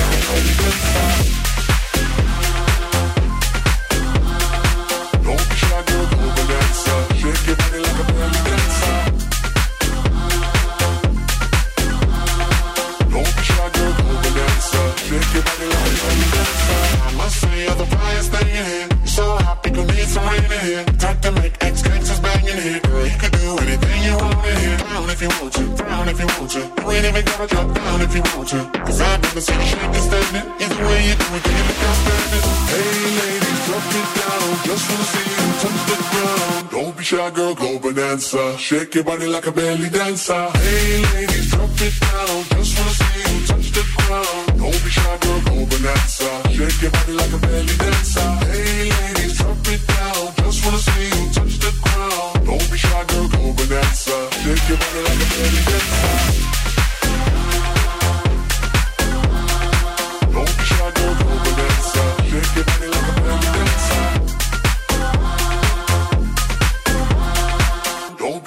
like a belly dancer. Don't be shy, girl, go bonanza. Shake your body like a belly dancer. Don't be shy, girl, go bonanza. Shake your body like a belly dancer. I must say, other players staying here. So hot, think you need some rain in here. Time to make X-Gangsters banging here. Girl, you can do anything you want in here. Down if you want to, down if you want to. You ain't even gotta drop down if you want to. Cause I've never seen you shake this statement. Either way you do it, you look outstanding. Hey ladies, drop it down. Just wanna see you touch the ground. Don't be shy, girl, go bonanza. Shake your body like a belly dancer. Hey ladies, drop it down. Just wanna see you touch the ground. Don't be shy, girl, go bonanza. Shake your body like a belly dancer. Hey ladies, drop it down. Just wanna see you touch the ground. Don't be shy, girl, go bonanza. Shake your body like a belly dancer. Don't be shy, girl, go bonanza. Shake your body like a belly dancer.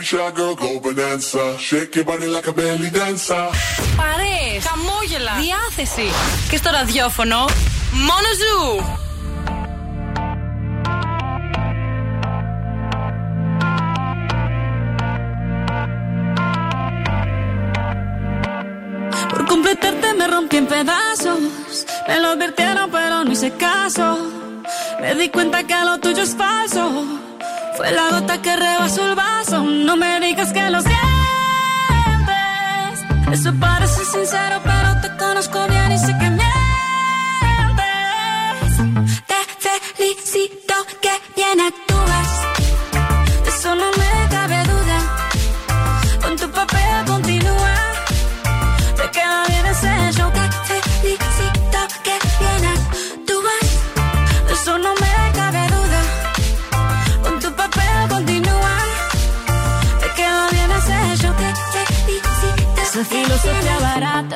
Παρέες, χαμόγελα, διάθεση και στο ραδιόφωνο μόνο Ζου. Por completarte me rompí en pedazos, me lo advirtieron pero no hice caso, me di cuenta que lo tuyo es falso. Fue la gota que rebasó el vaso. No me digas que lo sientes. Eso parece sincero, pero te conozco bien y sé que mientes. Te felicito que bien actúas. De eso no me cabe duda. Con tu papel continúa. Te queda bien ese show. Te felicito que bien actúas. De eso no me cabe duda. Esa filosofía barata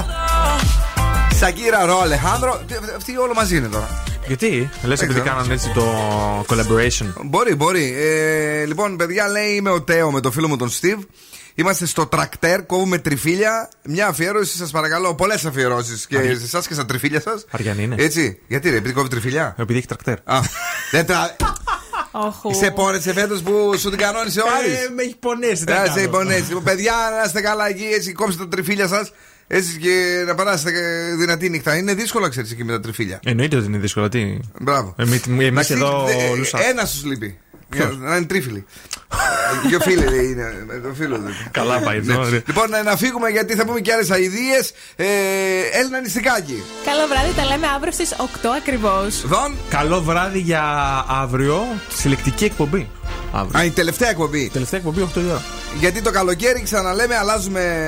Σακύρα, Ρο, Αλεχάνδρο. Αυτοί όλο μαζί είναι τώρα. Γιατί, λες επειδή κάνανε έτσι το collaboration. Μπορεί, μπορεί. Λοιπόν, παιδιά, λέει είμαι ο Τέο με το φίλο μου τον Στίβ. Είμαστε στο τρακτέρ, κόβουμε τριφύλια. Μια αφιέρωση, σας παρακαλώ. Πολλές αφιερώσεις και σε εσάς και στα τριφύλια σας. Αριανή είναι. Έτσι, γιατί ρε, επειδή κόβει τριφύλια. Επειδή έχει τρακτέρ. Σε πόνεσε φέτος που σου την κανόνισε όλη. Με έχει πονέσει. Σε έχει πονέσει. Παιδιά, να είστε καλά εκεί, έτσι κόψτε τα τριφύλια σας. Έτσι και να περάσετε δυνατή νύχτα. Είναι δύσκολο, ξέρεις, εκεί με τα τριφύλια. Εννοείται ότι είναι δύσκολο. Τι. Μπράβο. Εμείς εδώ. Ένα σου λείπει. Να είναι τρίφυλλοι. Δύο φίλοι είναι. Καλά πάει. Λοιπόν, να φύγουμε γιατί θα πούμε και άλλες αηδίες. Έλληνα Νίστικακη. Καλό βράδυ, τα λέμε αύριο στις 8 ακριβώς. Καλό βράδυ για αύριο. Συλλεκτική εκπομπή. Α, η τελευταία εκπομπή. Τελευταία εκπομπή 8 η ώρα. Γιατί το καλοκαίρι, ξαναλέμε, αλλάζουμε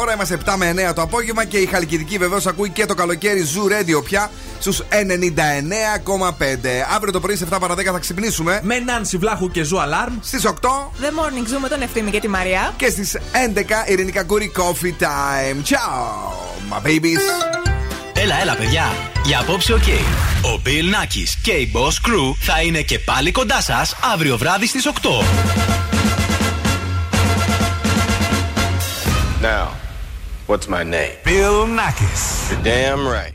ώρα. Είμαστε 7 με 9 το απόγευμα και η Χαλκιδική βεβαίως ακούει και το καλοκαίρι Ζου Radio πια στους 99,5. Αύριο το πρωί σε 7 παρα 10 θα ξυπνήσουμε. Με Νάνση Βλάχου και Ζου Alarm. Στις 8. The Morning Zoo με τον Ευθύμη και τη Μαριά. Και στις 11 Ειρηνικά Κούρη Coffee Time. Ciao, my babies. Έλα, έλα, παιδιά. Για απόψε, οκ. Ο Bill Nakis και η Boss Crew θα είναι και πάλι κοντά σας αύριο βράδυ στις 8. Now, what's my name? Bill Nakis. You're damn right.